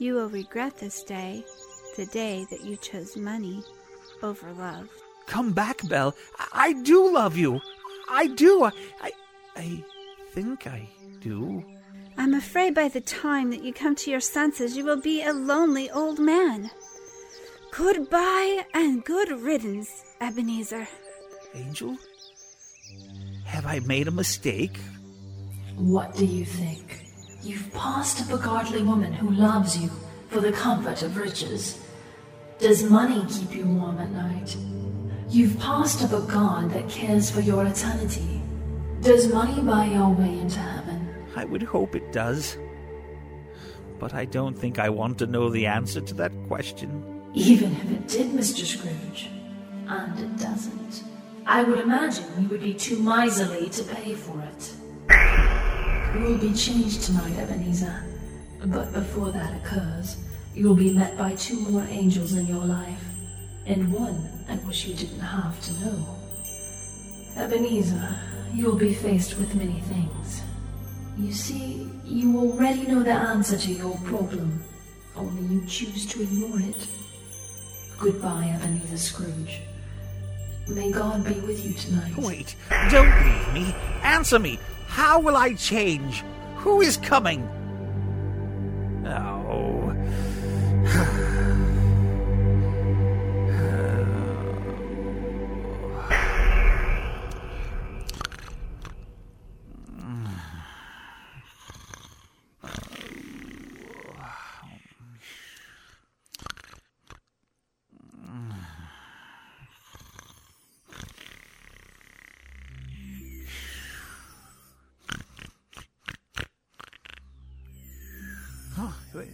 You will regret this day, the day that you chose money over love. Come back, Belle. I do love you. I do. I think I do. I'm afraid by the time that you come to your senses, you will be a lonely old man. Goodbye and good riddance, Ebenezer. Angel? Have I made a mistake? What do you think? You've passed a beggarly woman who loves you for the comfort of riches. Does money keep you warm at night? You've passed a begard that cares for your eternity. Does money buy your way into heaven? I would hope it does. But I don't think I want to know the answer to that question. Even if it did, Mr. Scrooge, and it doesn't, I would imagine we would be too miserly to pay for it. You'll be changed tonight, Ebenezer. But before that occurs, you'll be met by two more angels in your life, and one I wish you didn't have to know. Ebenezer, you'll be faced with many things. You see, you already know the answer to your problem, only you choose to ignore it. Goodbye, Ebenezer Scrooge. May God be with you tonight. Wait, don't leave me. Answer me. How will I change? Who is coming? Oh.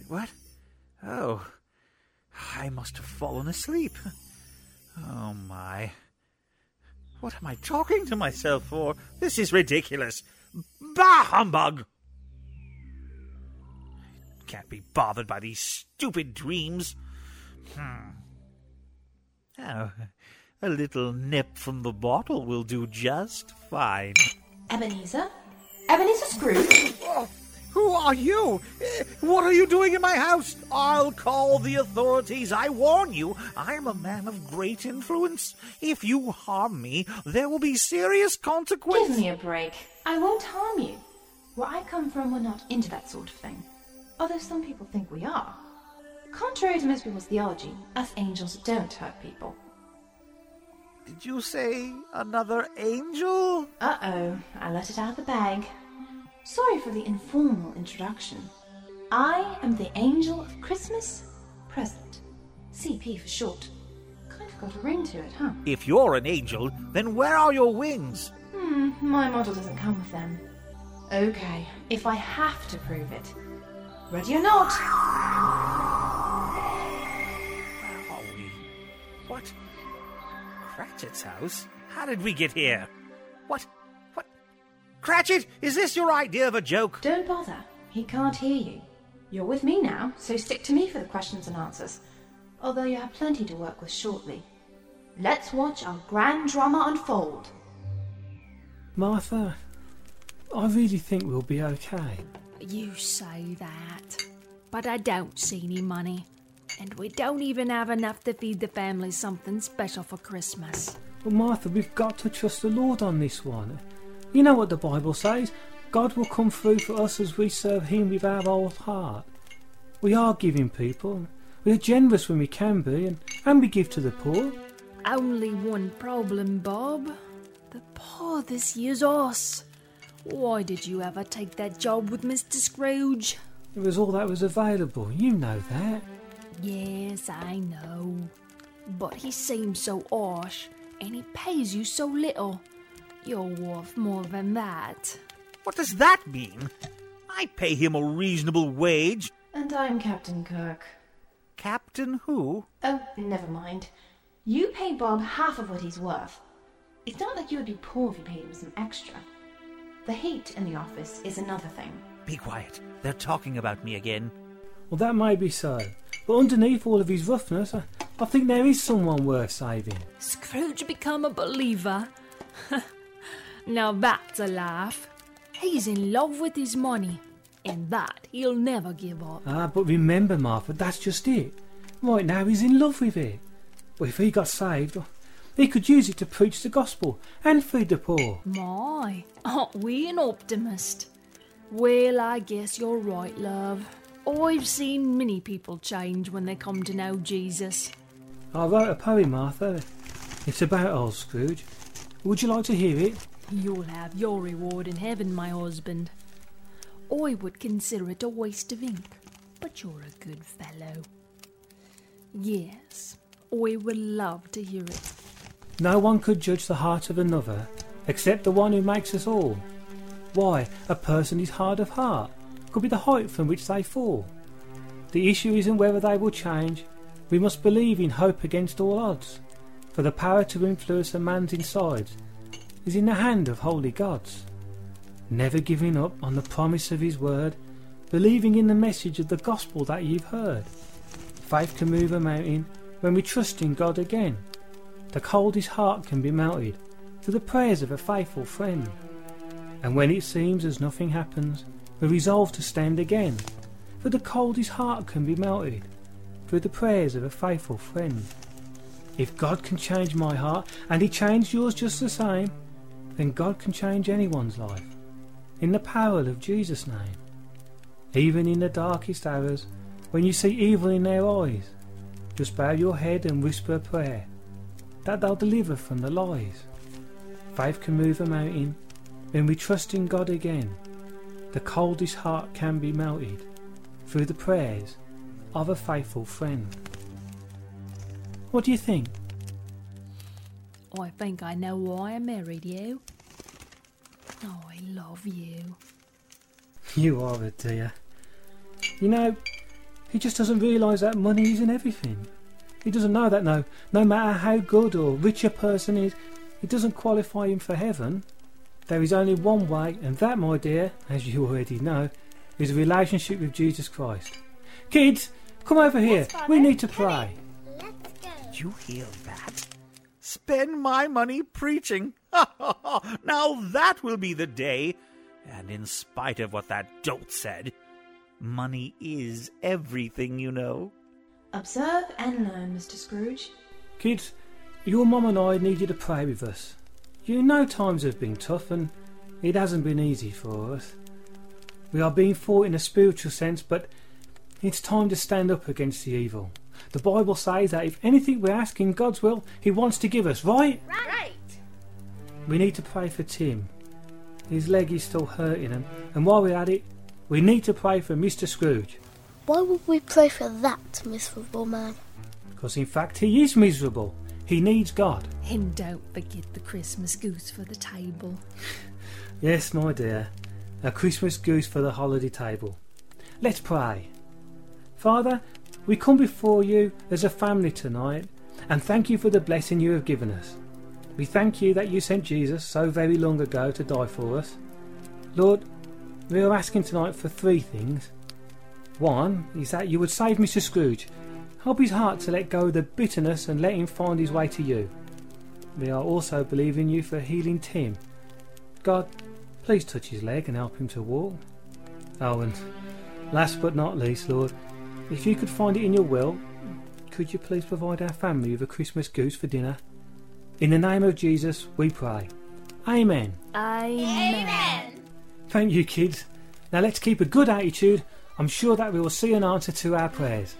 What? Oh, I must have fallen asleep. Oh, my. What am I talking to myself for? This is ridiculous. Bah, humbug! Can't be bothered by these stupid dreams. Oh, a little nip from the bottle will do just fine. Ebenezer? Ebenezer Scrooge? Oh. Who are you? What are you doing in my house? I'll call the authorities. I warn you, I'm a man of great influence. If you harm me, there will be serious consequences. Give me a break. I won't harm you. Where I come from, we're not into that sort of thing. Although some people think we are. Contrary to most people's theology, us angels don't hurt people. Did you say another angel? Uh-oh. I let it out of the bag. Sorry for the informal introduction. I am the Angel of Christmas Present. CP for short. Kind of got a ring to it, huh? If you're an angel, then where are your wings? My model doesn't come with them. Okay, if I have to prove it. Ready or not? Where are we? What? Cratchit's house? How did we get here? What? Cratchit, is this your idea of a joke? Don't bother. He can't hear you. You're with me now, so stick to me for the questions and answers. Although you have plenty to work with shortly. Let's watch our grand drama unfold. Martha, I really think we'll be okay. You say that, but I don't see any money. And we don't even have enough to feed the family something special for Christmas. Well, Martha, we've got to trust the Lord on this one. You know what the Bible says, God will come through for us as we serve Him with our whole heart. We are giving people, we are generous when we can be, and we give to the poor. Only one problem, Bob. The poor this year's us. Why did you ever take that job with Mr. Scrooge? It was all that was available, you know that. Yes, I know. But he seems so harsh, and he pays you so little. You're worth more than that. What does that mean? I pay him a reasonable wage. And I'm Captain Kirk. Captain who? Oh, never mind. You pay Bob half of what he's worth. It's not like you would be poor if you paid him some extra. The heat in the office is another thing. Be quiet. They're talking about me again. Well, that may be so. But underneath all of his roughness, I think there is someone worth saving. Scrooge become a believer. Now that's a laugh. He's in love with his money, and that he'll never give up. Ah, but remember, Martha, that's just it. Right now he's in love with it. But if he got saved, They could use it to preach the gospel and feed the poor. My, aren't we an optimist? Well, I guess you're right, love. I've seen many people change when they come to know Jesus. I wrote a poem, Martha. It's about old Scrooge. Would you like to hear it? You'll have your reward in heaven, my husband. I would consider it a waste of ink, but you're a good fellow. Yes, I would love to hear it. No one could judge the heart of another, except the one who makes us all. Why, a person is hard of heart, could be the height from which they fall. The issue isn't whether they will change. We must believe in hope against all odds, for the power to influence a man's insides is in the hand of holy gods. Never giving up on the promise of his word, believing in the message of the gospel that you've heard. Faith can move a mountain when we trust in God again. The coldest heart can be melted through the prayers of a faithful friend. And when it seems as nothing happens, we resolve to stand again, for the coldest heart can be melted through the prayers of a faithful friend. If God can change my heart, and he changed yours just the same, then God can change anyone's life. In the power of Jesus' name. Even in the darkest hours, when you see evil in their eyes, just bow your head and whisper a prayer, that they'll deliver from the lies. Faith can move a mountain, when we trust in God again. The coldest heart can be melted, through the prayers of a faithful friend. What do you think? I think I know why I married you. Oh, I love you. You are a dear. You know, he just doesn't realise that money isn't everything. He doesn't know that no matter how good or rich a person is, it doesn't qualify him for heaven. There is only one way, and that, my dear, as you already know, is a relationship with Jesus Christ. Kids, come over here. Yes, we need to pray. Let's go. You hear that? Spend my money preaching. Now that will be the day. And in spite of what that dolt said, money is everything, you know. Observe and learn, Mr. Scrooge. Kids, your mum and I need you to pray with us. You know times have been tough and it hasn't been easy for us. We are being fought in a spiritual sense, but it's time to stand up against the evil. The Bible says that if anything we ask in God's will, he wants to give us, right? Right! We need to pray for Tim. His leg is still hurting him. And while we're at it, we need to pray for Mr. Scrooge. Why would we pray for that miserable man? Because in fact he is miserable. He needs God. And don't forget the Christmas goose for the table. Yes, my dear. A Christmas goose for the holiday table. Let's pray. Father, we come before you as a family tonight and thank you for the blessing you have given us. We thank you that you sent Jesus so very long ago to die for us. Lord, we are asking tonight for three things. One is that you would save Mr. Scrooge. Help his heart to let go of the bitterness and let him find his way to you. We are also believing you for healing Tim. God, please touch his leg and help him to walk. Oh, and last but not least, Lord, if you could find it in your will, could you please provide our family with a Christmas goose for dinner? In the name of Jesus, we pray. Amen. Amen. Thank you, kids. Now let's keep a good attitude. I'm sure that we will see an answer to our prayers.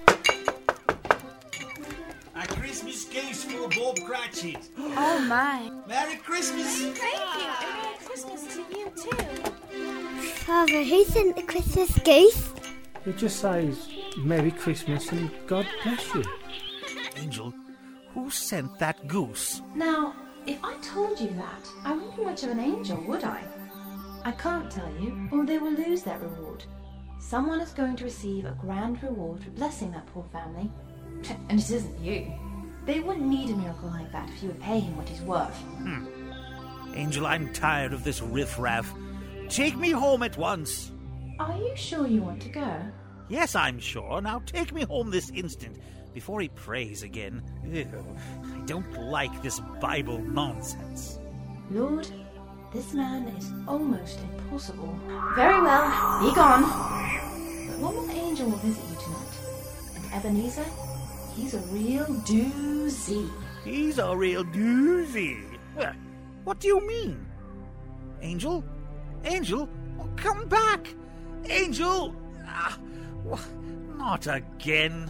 A Christmas goose for Bob Cratchit. Oh, my. Merry Christmas. Thank you. And Merry Christmas to you, too. Father, who sent the Christmas goose? It just says, Merry Christmas and God bless you. Angel, who sent that goose? Now, if I told you that, I wouldn't be much of an angel, would I? I can't tell you, or they will lose their reward. Someone is going to receive a grand reward for blessing that poor family. And it isn't you. They wouldn't need a miracle like that if you would pay him what he's worth. Angel, I'm tired of this riffraff. Take me home at once. Are you sure you want to go? Yes, I'm sure. Now take me home this instant. Before he prays again. Ew, I don't like this Bible nonsense. Lord, this man is almost impossible. Very well, be gone. But one more angel will visit you tonight. And Ebenezer, he's a real doozy. He's a real doozy. What do you mean? Angel? Angel? Oh, come back! Angel! Ah, not again.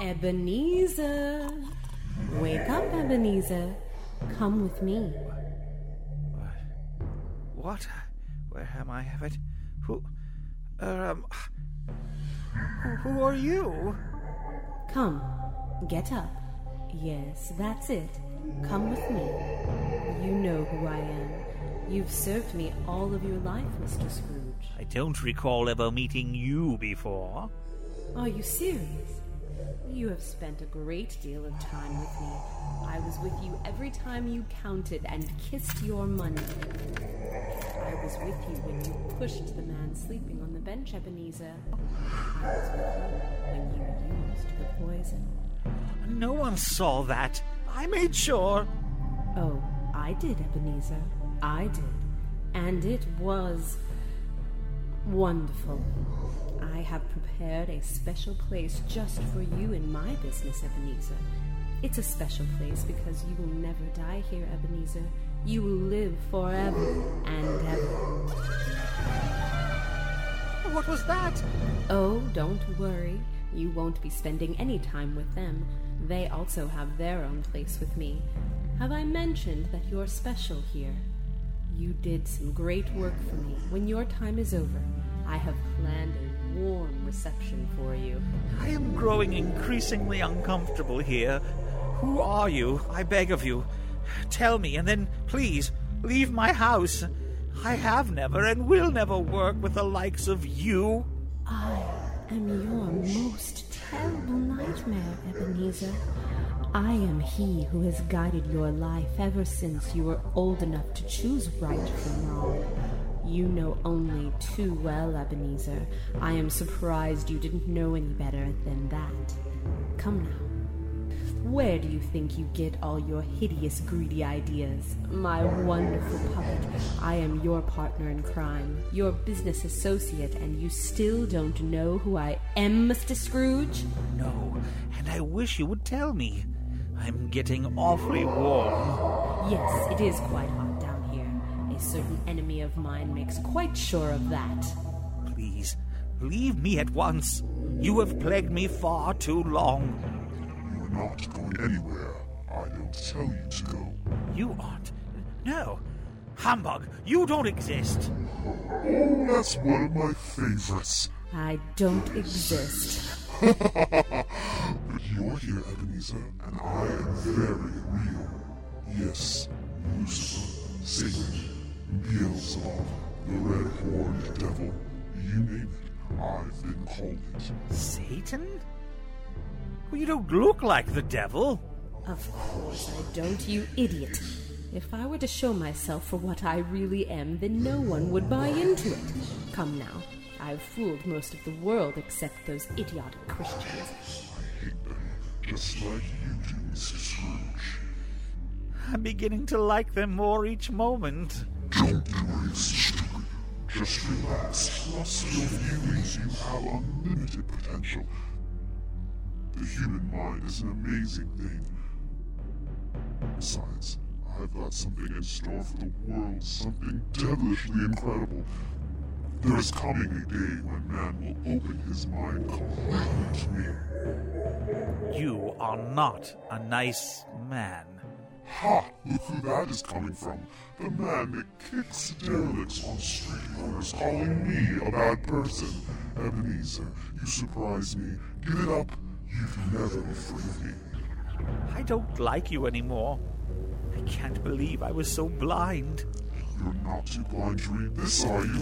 Ebenezer! Wake up, Ebenezer. Come with me. What? Where am I? Who? Who are you? Come. Get up. Yes, that's it. Come with me. You know who I am. You've served me all of your life, Mr. Scrooge. I don't recall ever meeting you before. Are you serious? You have spent a great deal of time with me. I was with you every time you counted and kissed your money. I was with you when you pushed the man sleeping on the bench, Ebenezer. I was with you when you used the poison. No one saw that. I made sure. Oh, I did, Ebenezer. I did. And it was wonderful. I have prepared a special place just for you in my business, Ebenezer. It's a special place because you will never die here, Ebenezer. You will live forever and ever. What was that? Oh, don't worry. You won't be spending any time with them. They also have their own place with me. Have I mentioned that you're special here? You did some great work for me. When your time is over, I have planned a warm reception for you. I am growing increasingly uncomfortable here. Who are you? I beg of you. Tell me, and then please leave my house. I have never and will never work with the likes of you. I am your most terrible nightmare, Ebenezer. I am he who has guided your life ever since you were old enough to choose right from wrong. You know only too well, Ebenezer. I am surprised you didn't know any better than that. Come now. Where do you think you get all your hideous, greedy ideas? My wonderful puppet, I am your partner in crime, your business associate, and you still don't know who I am, Mr. Scrooge? No, and I wish you would tell me. I'm getting awfully warm. Yes, it is quite hot down. A certain enemy of mine makes quite sure of that. Please, leave me at once. You have plagued me far too long. You're not going anywhere. I don't tell you to go. You aren't? No. Humbug, you don't exist. Oh, that's one of my favorites. I don't exist. But you're here, Ebenezer, and I am very real. Yes, Lucifer, Satan, Beelzebub, the red-horned devil, you name it, I've been called it. Satan? Well, you don't look like the devil. Of course I don't, you idiot. If I were to show myself for what I really am, then no one would buy into it. Come now, I've fooled most of the world except those idiotic Christians. I hate them, just like you do, Mrs. Scrooge. I'm beginning to like them more each moment. Don't be racist, stupid. Just relax. Philosophy of humans, you have unlimited potential. The human mind is an amazing thing. Besides, I've got something in store for the world, something devilishly incredible. There is coming a day when man will open his mind completely to me. You are not a nice man. Ha! Look who that is coming from. The man that kicks derelicts on street corners, calling me a bad person. Ebenezer, you surprise me. Give it up. You've never afraid me. I don't like you anymore. I can't believe I was so blind. You're not too blind to read this, are you?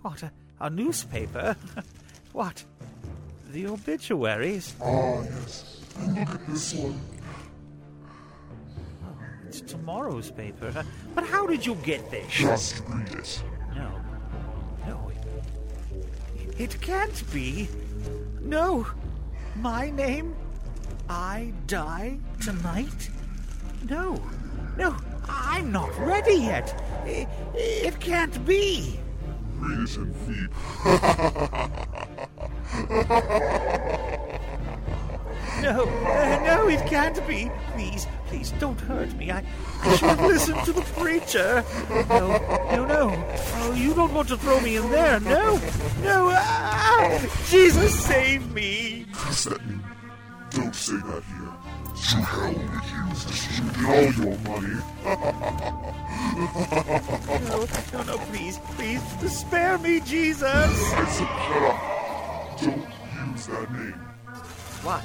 What, a newspaper? What? The obituaries? Ah, yes. And look at this one. Oh, it's tomorrow's paper. But how did you get this? Just read it. No. No. It can't be. No. My name? I die tonight? No. No, I'm not ready yet. It can't be. Read it and weep. No, it can't be. Please don't hurt me. I should have listened to the preacher. No. Oh, you don't want to throw me in there. No. Jesus, save me. Curse that name. Don't say that here. To hell with you, you get all your money. No, please, spare me, Jesus. I said, shut up. Don't use that name. What,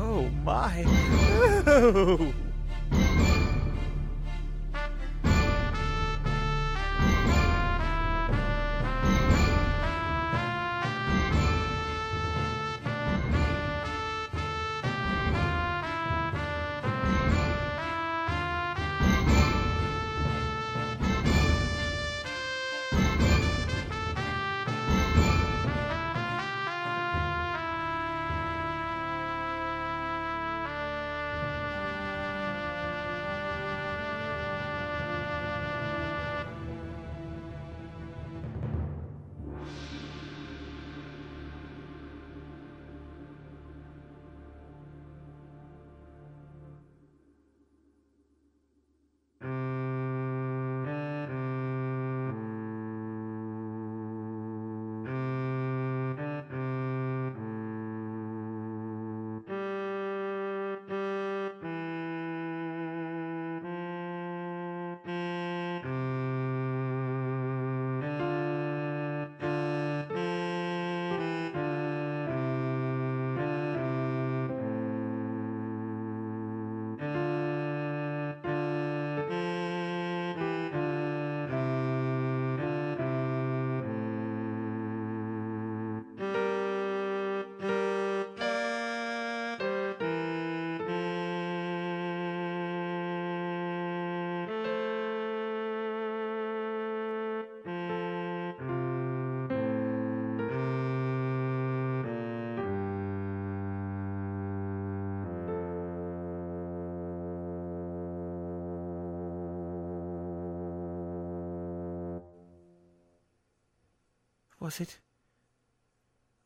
Oh my. Oh.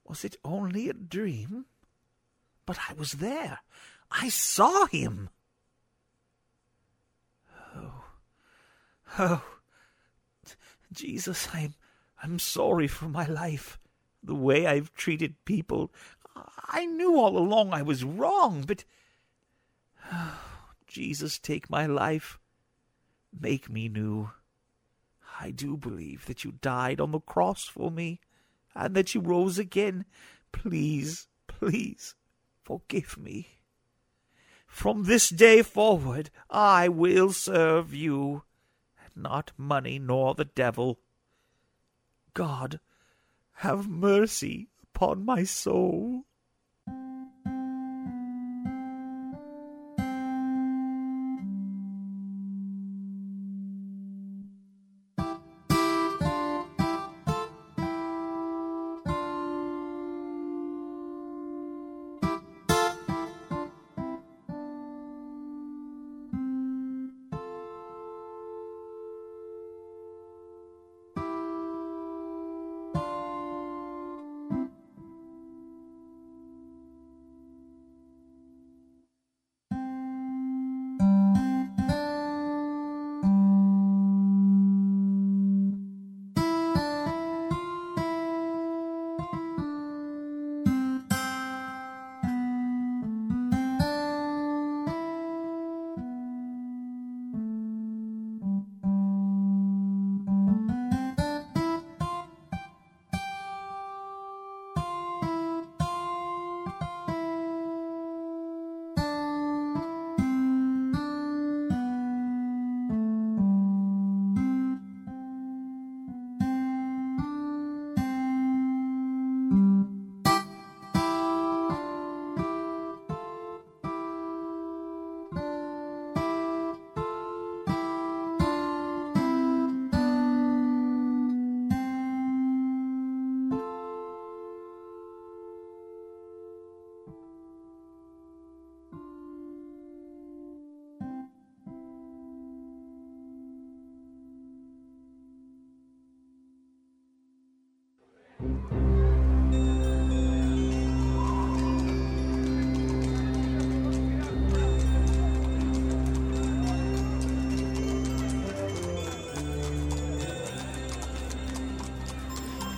Was it only a dream? But I was there. I saw him. Oh, Jesus, I'm sorry for my life, the way I've treated people. I knew all along I was wrong, but... Oh, Jesus, take my life. Make me new. I do believe that you died on the cross for me, and that you rose again. Please, please, forgive me. From this day forward, I will serve you, and not money nor the devil. God, have mercy upon my soul.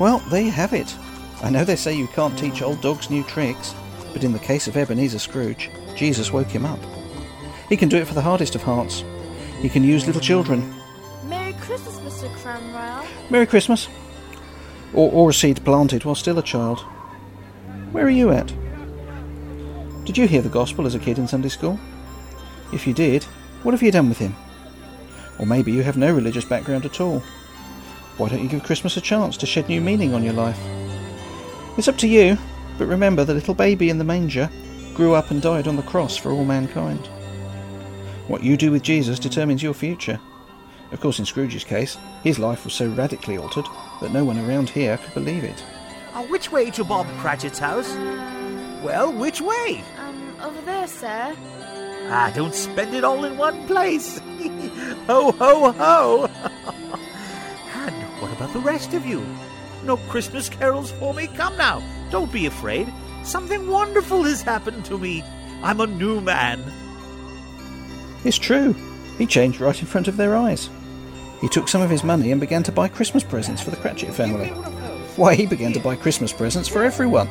Well, there you have it. I know they say you can't teach old dogs new tricks, but in the case of Ebenezer Scrooge, Jesus woke him up. He can do it for the hardest of hearts. He can use little children. Merry Christmas, Mr. Cromwell. Merry Christmas. Or a seed planted while still a child. Where are you at? Did you hear the gospel as a kid in Sunday school? If you did, what have you done with him? Or maybe you have no religious background at all. Why don't you give Christmas a chance to shed new meaning on your life? It's up to you, but remember the little baby in the manger grew up and died on the cross for all mankind. What you do with Jesus determines your future. Of course, in Scrooge's case, his life was so radically altered that no one around here could believe it. Which way to Bob Cratchit's house? Well, which way? Over there, sir. Ah, don't spend it all in one place. Ho, ho, ho! What about the rest of you? No Christmas carols for me? Come now, don't be afraid. Something wonderful has happened to me. I'm a new man. It's true. He changed right in front of their eyes. He took some of his money and began to buy Christmas presents for the Cratchit family. Why, he began to buy Christmas presents for everyone.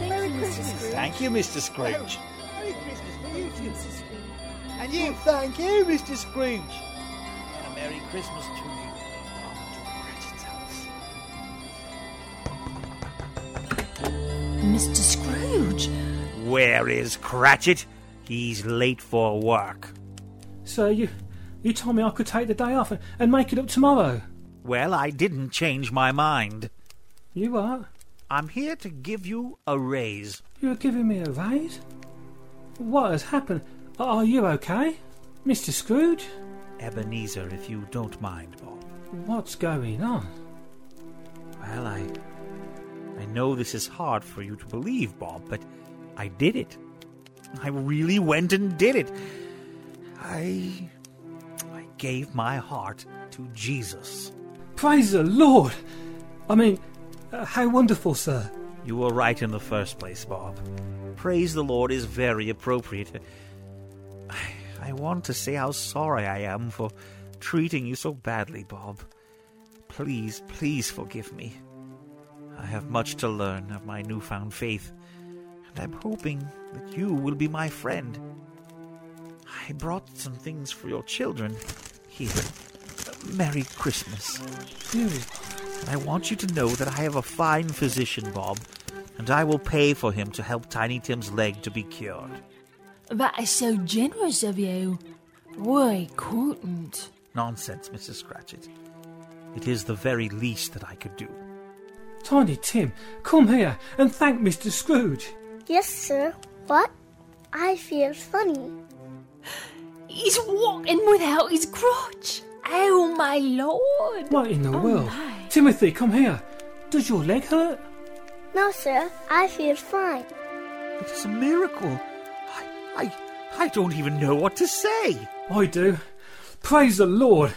Thank you, Mr. Scrooge. Merry Christmas for you, Mr. Scrooge. And you, thank you, Mr. Scrooge. And a Merry Christmas to you. Mr. Scrooge! Where is Cratchit? He's late for work. Sir, you told me I could take the day off and make it up tomorrow. Well, I didn't change my mind. You what? I'm here to give you a raise. You're giving me a raise? What has happened? Are you okay? Mr. Scrooge? Ebenezer, if you don't mind, Bob. What's going on? Well, I know this is hard for you to believe, Bob, but I did it. I really went and did it. I gave my heart to Jesus. Praise the Lord! I mean, how wonderful, sir. You were right in the first place, Bob. Praise the Lord is very appropriate. I want to say how sorry I am for treating you so badly, Bob. Please, please forgive me. I have much to learn of my newfound faith, and I'm hoping that you will be my friend. I brought some things for your children. Here, Merry Christmas. Do. And I want you to know that I have a fine physician, Bob, and I will pay for him to help Tiny Tim's leg to be cured. That is so generous of you. Why couldn't? Nonsense, Mrs. Cratchit. It is the very least that I could do. Tiny Tim, come here and thank Mr. Scrooge. Yes, sir. What? I feel funny. He's walking without his crutch. Oh, my Lord. What in the world? My. Timothy, come here. Does your leg hurt? No, sir. I feel fine. It is a miracle. I don't even know what to say. I do. Praise the Lord.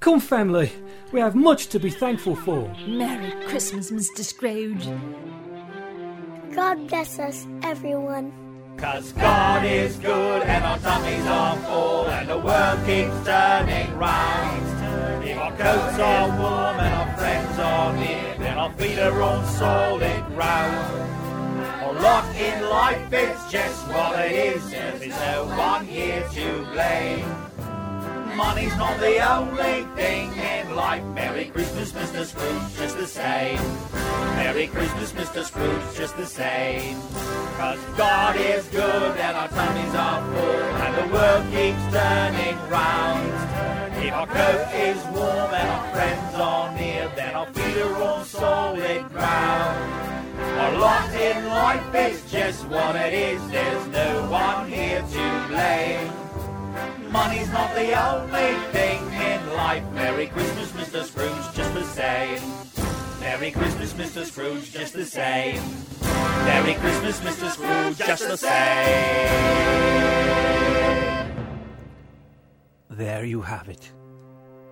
Come, family. We have much to be thankful for. Merry Christmas, Mr. Scrooge. God bless us, everyone. 'Cause God is good and our tummies are full and the world keeps turning round. If our coats are warm and our friends are near, then our feet are on solid ground. A lot in life is just what it is, and there's no one here to blame. Money's not the only thing in life. Merry Christmas, Mr. Scrooge, just the same. Merry Christmas, Mr. Scrooge, just the same. 'Cause God is good and our tummies are full and the world keeps turning round. If our coat is warm and our friends are near, then our feet are on solid ground. A lot in life is just what it is, there's no one here to blame. Money's not the only thing in life. Merry Christmas, Mr. Scrooge, just the same. Merry Christmas, Mr. Scrooge, just the same. Merry Christmas, Mr. Scrooge, just the same. There you have it.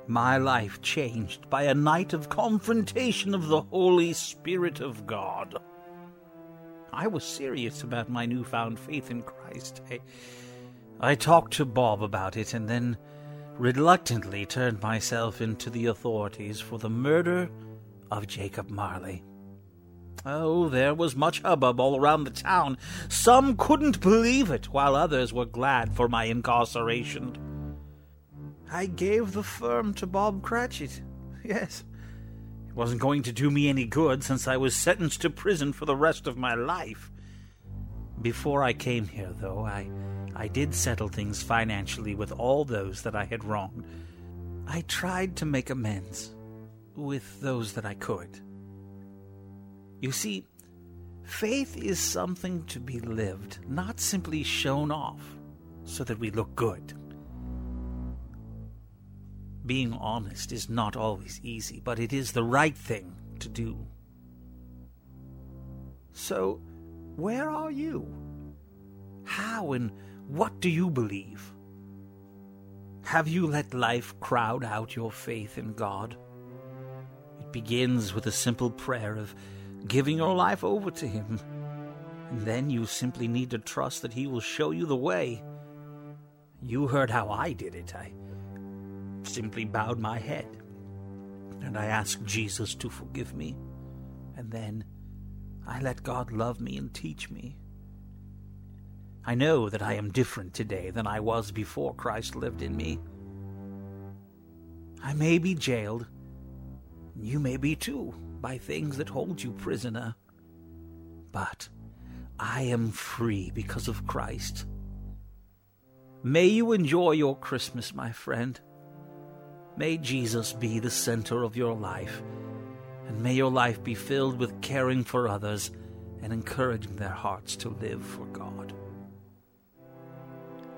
My life changed by a night of confrontation of the Holy Spirit of God. I was serious about my newfound faith in Christ. I talked to Bob about it and then reluctantly turned myself into the authorities for the murder of Jacob Marley. Oh, there was much hubbub all around the town. Some couldn't believe it, while others were glad for my incarceration. I gave the firm to Bob Cratchit. Yes, it wasn't going to do me any good since I was sentenced to prison for the rest of my life. Before I came here, though, I did settle things financially with all those that I had wronged. I tried to make amends with those that I could. You see, faith is something to be lived, not simply shown off so that we look good. Being honest is not always easy, but it is the right thing to do. So, where are you? How and what do you believe? Have you let life crowd out your faith in God? It begins with a simple prayer of giving your life over to Him. And then you simply need to trust that He will show you the way. You heard how I did it. I simply bowed my head, and I asked Jesus to forgive me. And then I let God love me and teach me. I know that I am different today than I was before Christ lived in me. I may be jailed, and you may be too, by things that hold you prisoner. But I am free because of Christ. May you enjoy your Christmas, my friend. May Jesus be the center of your life, and may your life be filled with caring for others and encouraging their hearts to live for God.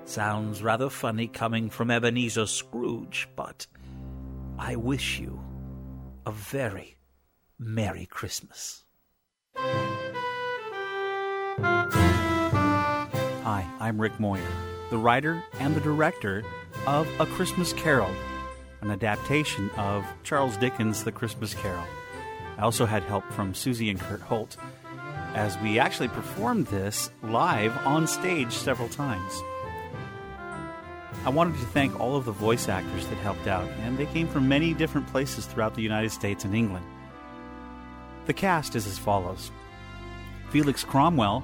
Sounds rather funny coming from Ebenezer Scrooge, but I wish you a very Merry Christmas. Hi, I'm Rick Moyer, the writer and the director of A Christmas Carol, an adaptation of Charles Dickens' The Christmas Carol. I also had help from Susie and Kurt Holt, as we actually performed this live on stage several times. I wanted to thank all of the voice actors that helped out, and they came from many different places throughout the United States and England. The cast is as follows. Felix Cromwell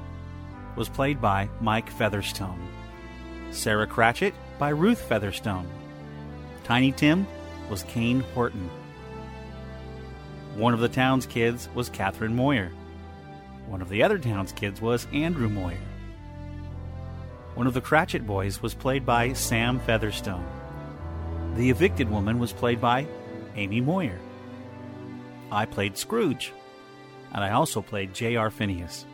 was played by Mike Featherstone. Sarah Cratchit by Ruth Featherstone. Tiny Tim was Kane Horton. One of the town's kids was Catherine Moyer. One of the other town's kids was Andrew Moyer. One of the Cratchit boys was played by Sam Featherstone. The evicted woman was played by Amy Moyer. I played Scrooge, and I also played J.R. Phineas.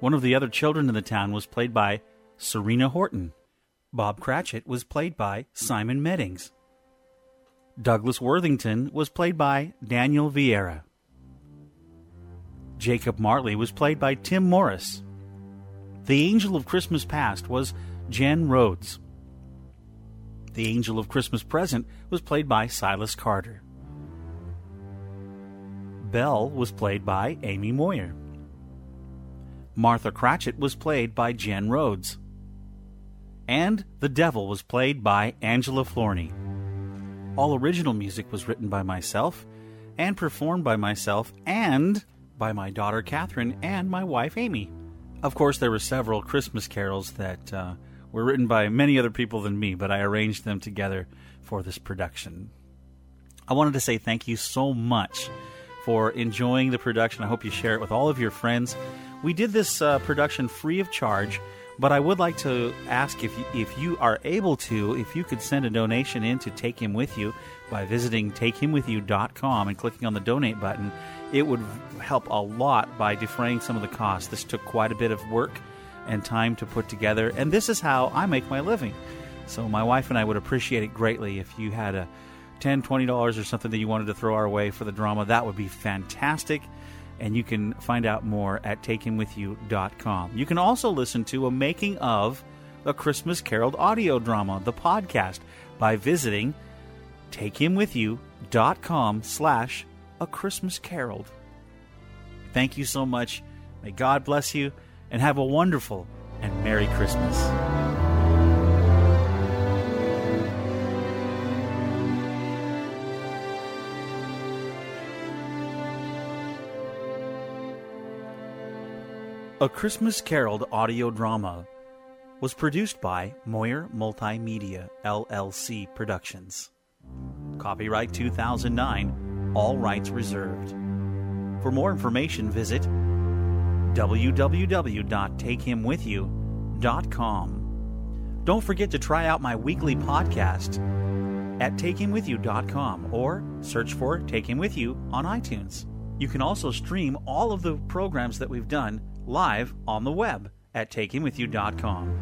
One of the other children in the town was played by Serena Horton. Bob Cratchit was played by Simon Meddings. Douglas Worthington was played by Daniel Vieira. Jacob Marley was played by Tim Morris. The Angel of Christmas Past was Jen Rhodes. The Angel of Christmas Present was played by Silas Carter. Belle was played by Amy Moyer. Martha Cratchit was played by Jen Rhodes. And the Devil was played by Angela Florney. All original music was written by myself and performed by myself and by my daughter Catherine and my wife Amy. Of course, there were several Christmas carols that were written by many other people than me, but I arranged them together for this production. I wanted to say thank you so much for enjoying the production. I hope you share it with all of your friends. We did this production free of charge, but I would like to ask if you are able to, if you could send a donation in to Take Him With You by visiting takehimwithyou.com and clicking on the donate button. It would help a lot by defraying some of the costs. This took quite a bit of work and time to put together, and this is how I make my living. So my wife and I would appreciate it greatly if you had a $10, $20 or something that you wanted to throw our way for the drama. That would be fantastic. And you can find out more at takehimwithyou.com. You can also listen to a making of the Christmas Carol audio drama, the podcast, by visiting takehimwithyou.com/A Christmas Carol. Thank you so much. May God bless you and have a wonderful and Merry Christmas. A Christmas Carol audio drama was produced by Moyer Multimedia, LLC Productions. Copyright 2009, all rights reserved. For more information, visit www.takehimwithyou.com. Don't forget to try out my weekly podcast at takehimwithyou.com or search for Take Him With You on iTunes. You can also stream all of the programs that we've done live on the web at takehimwithyou.com.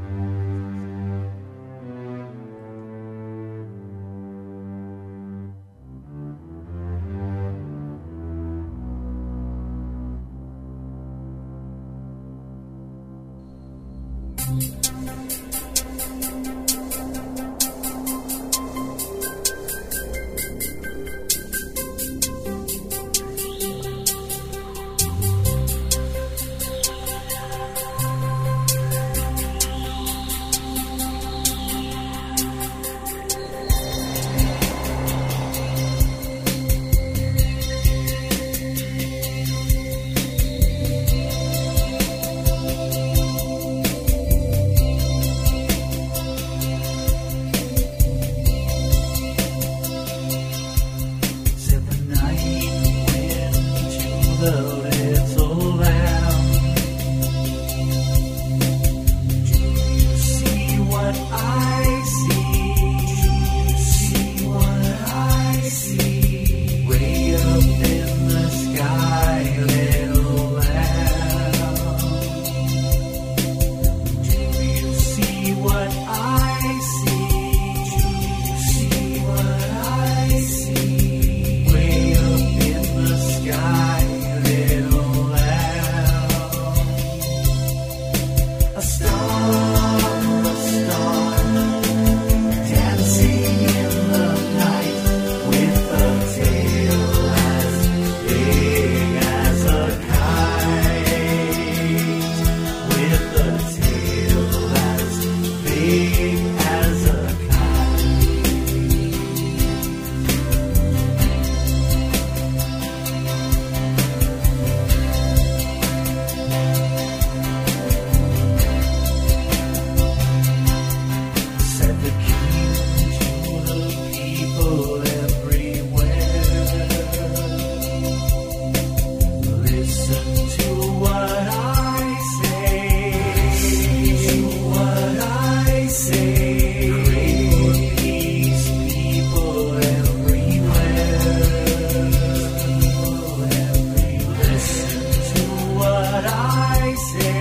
say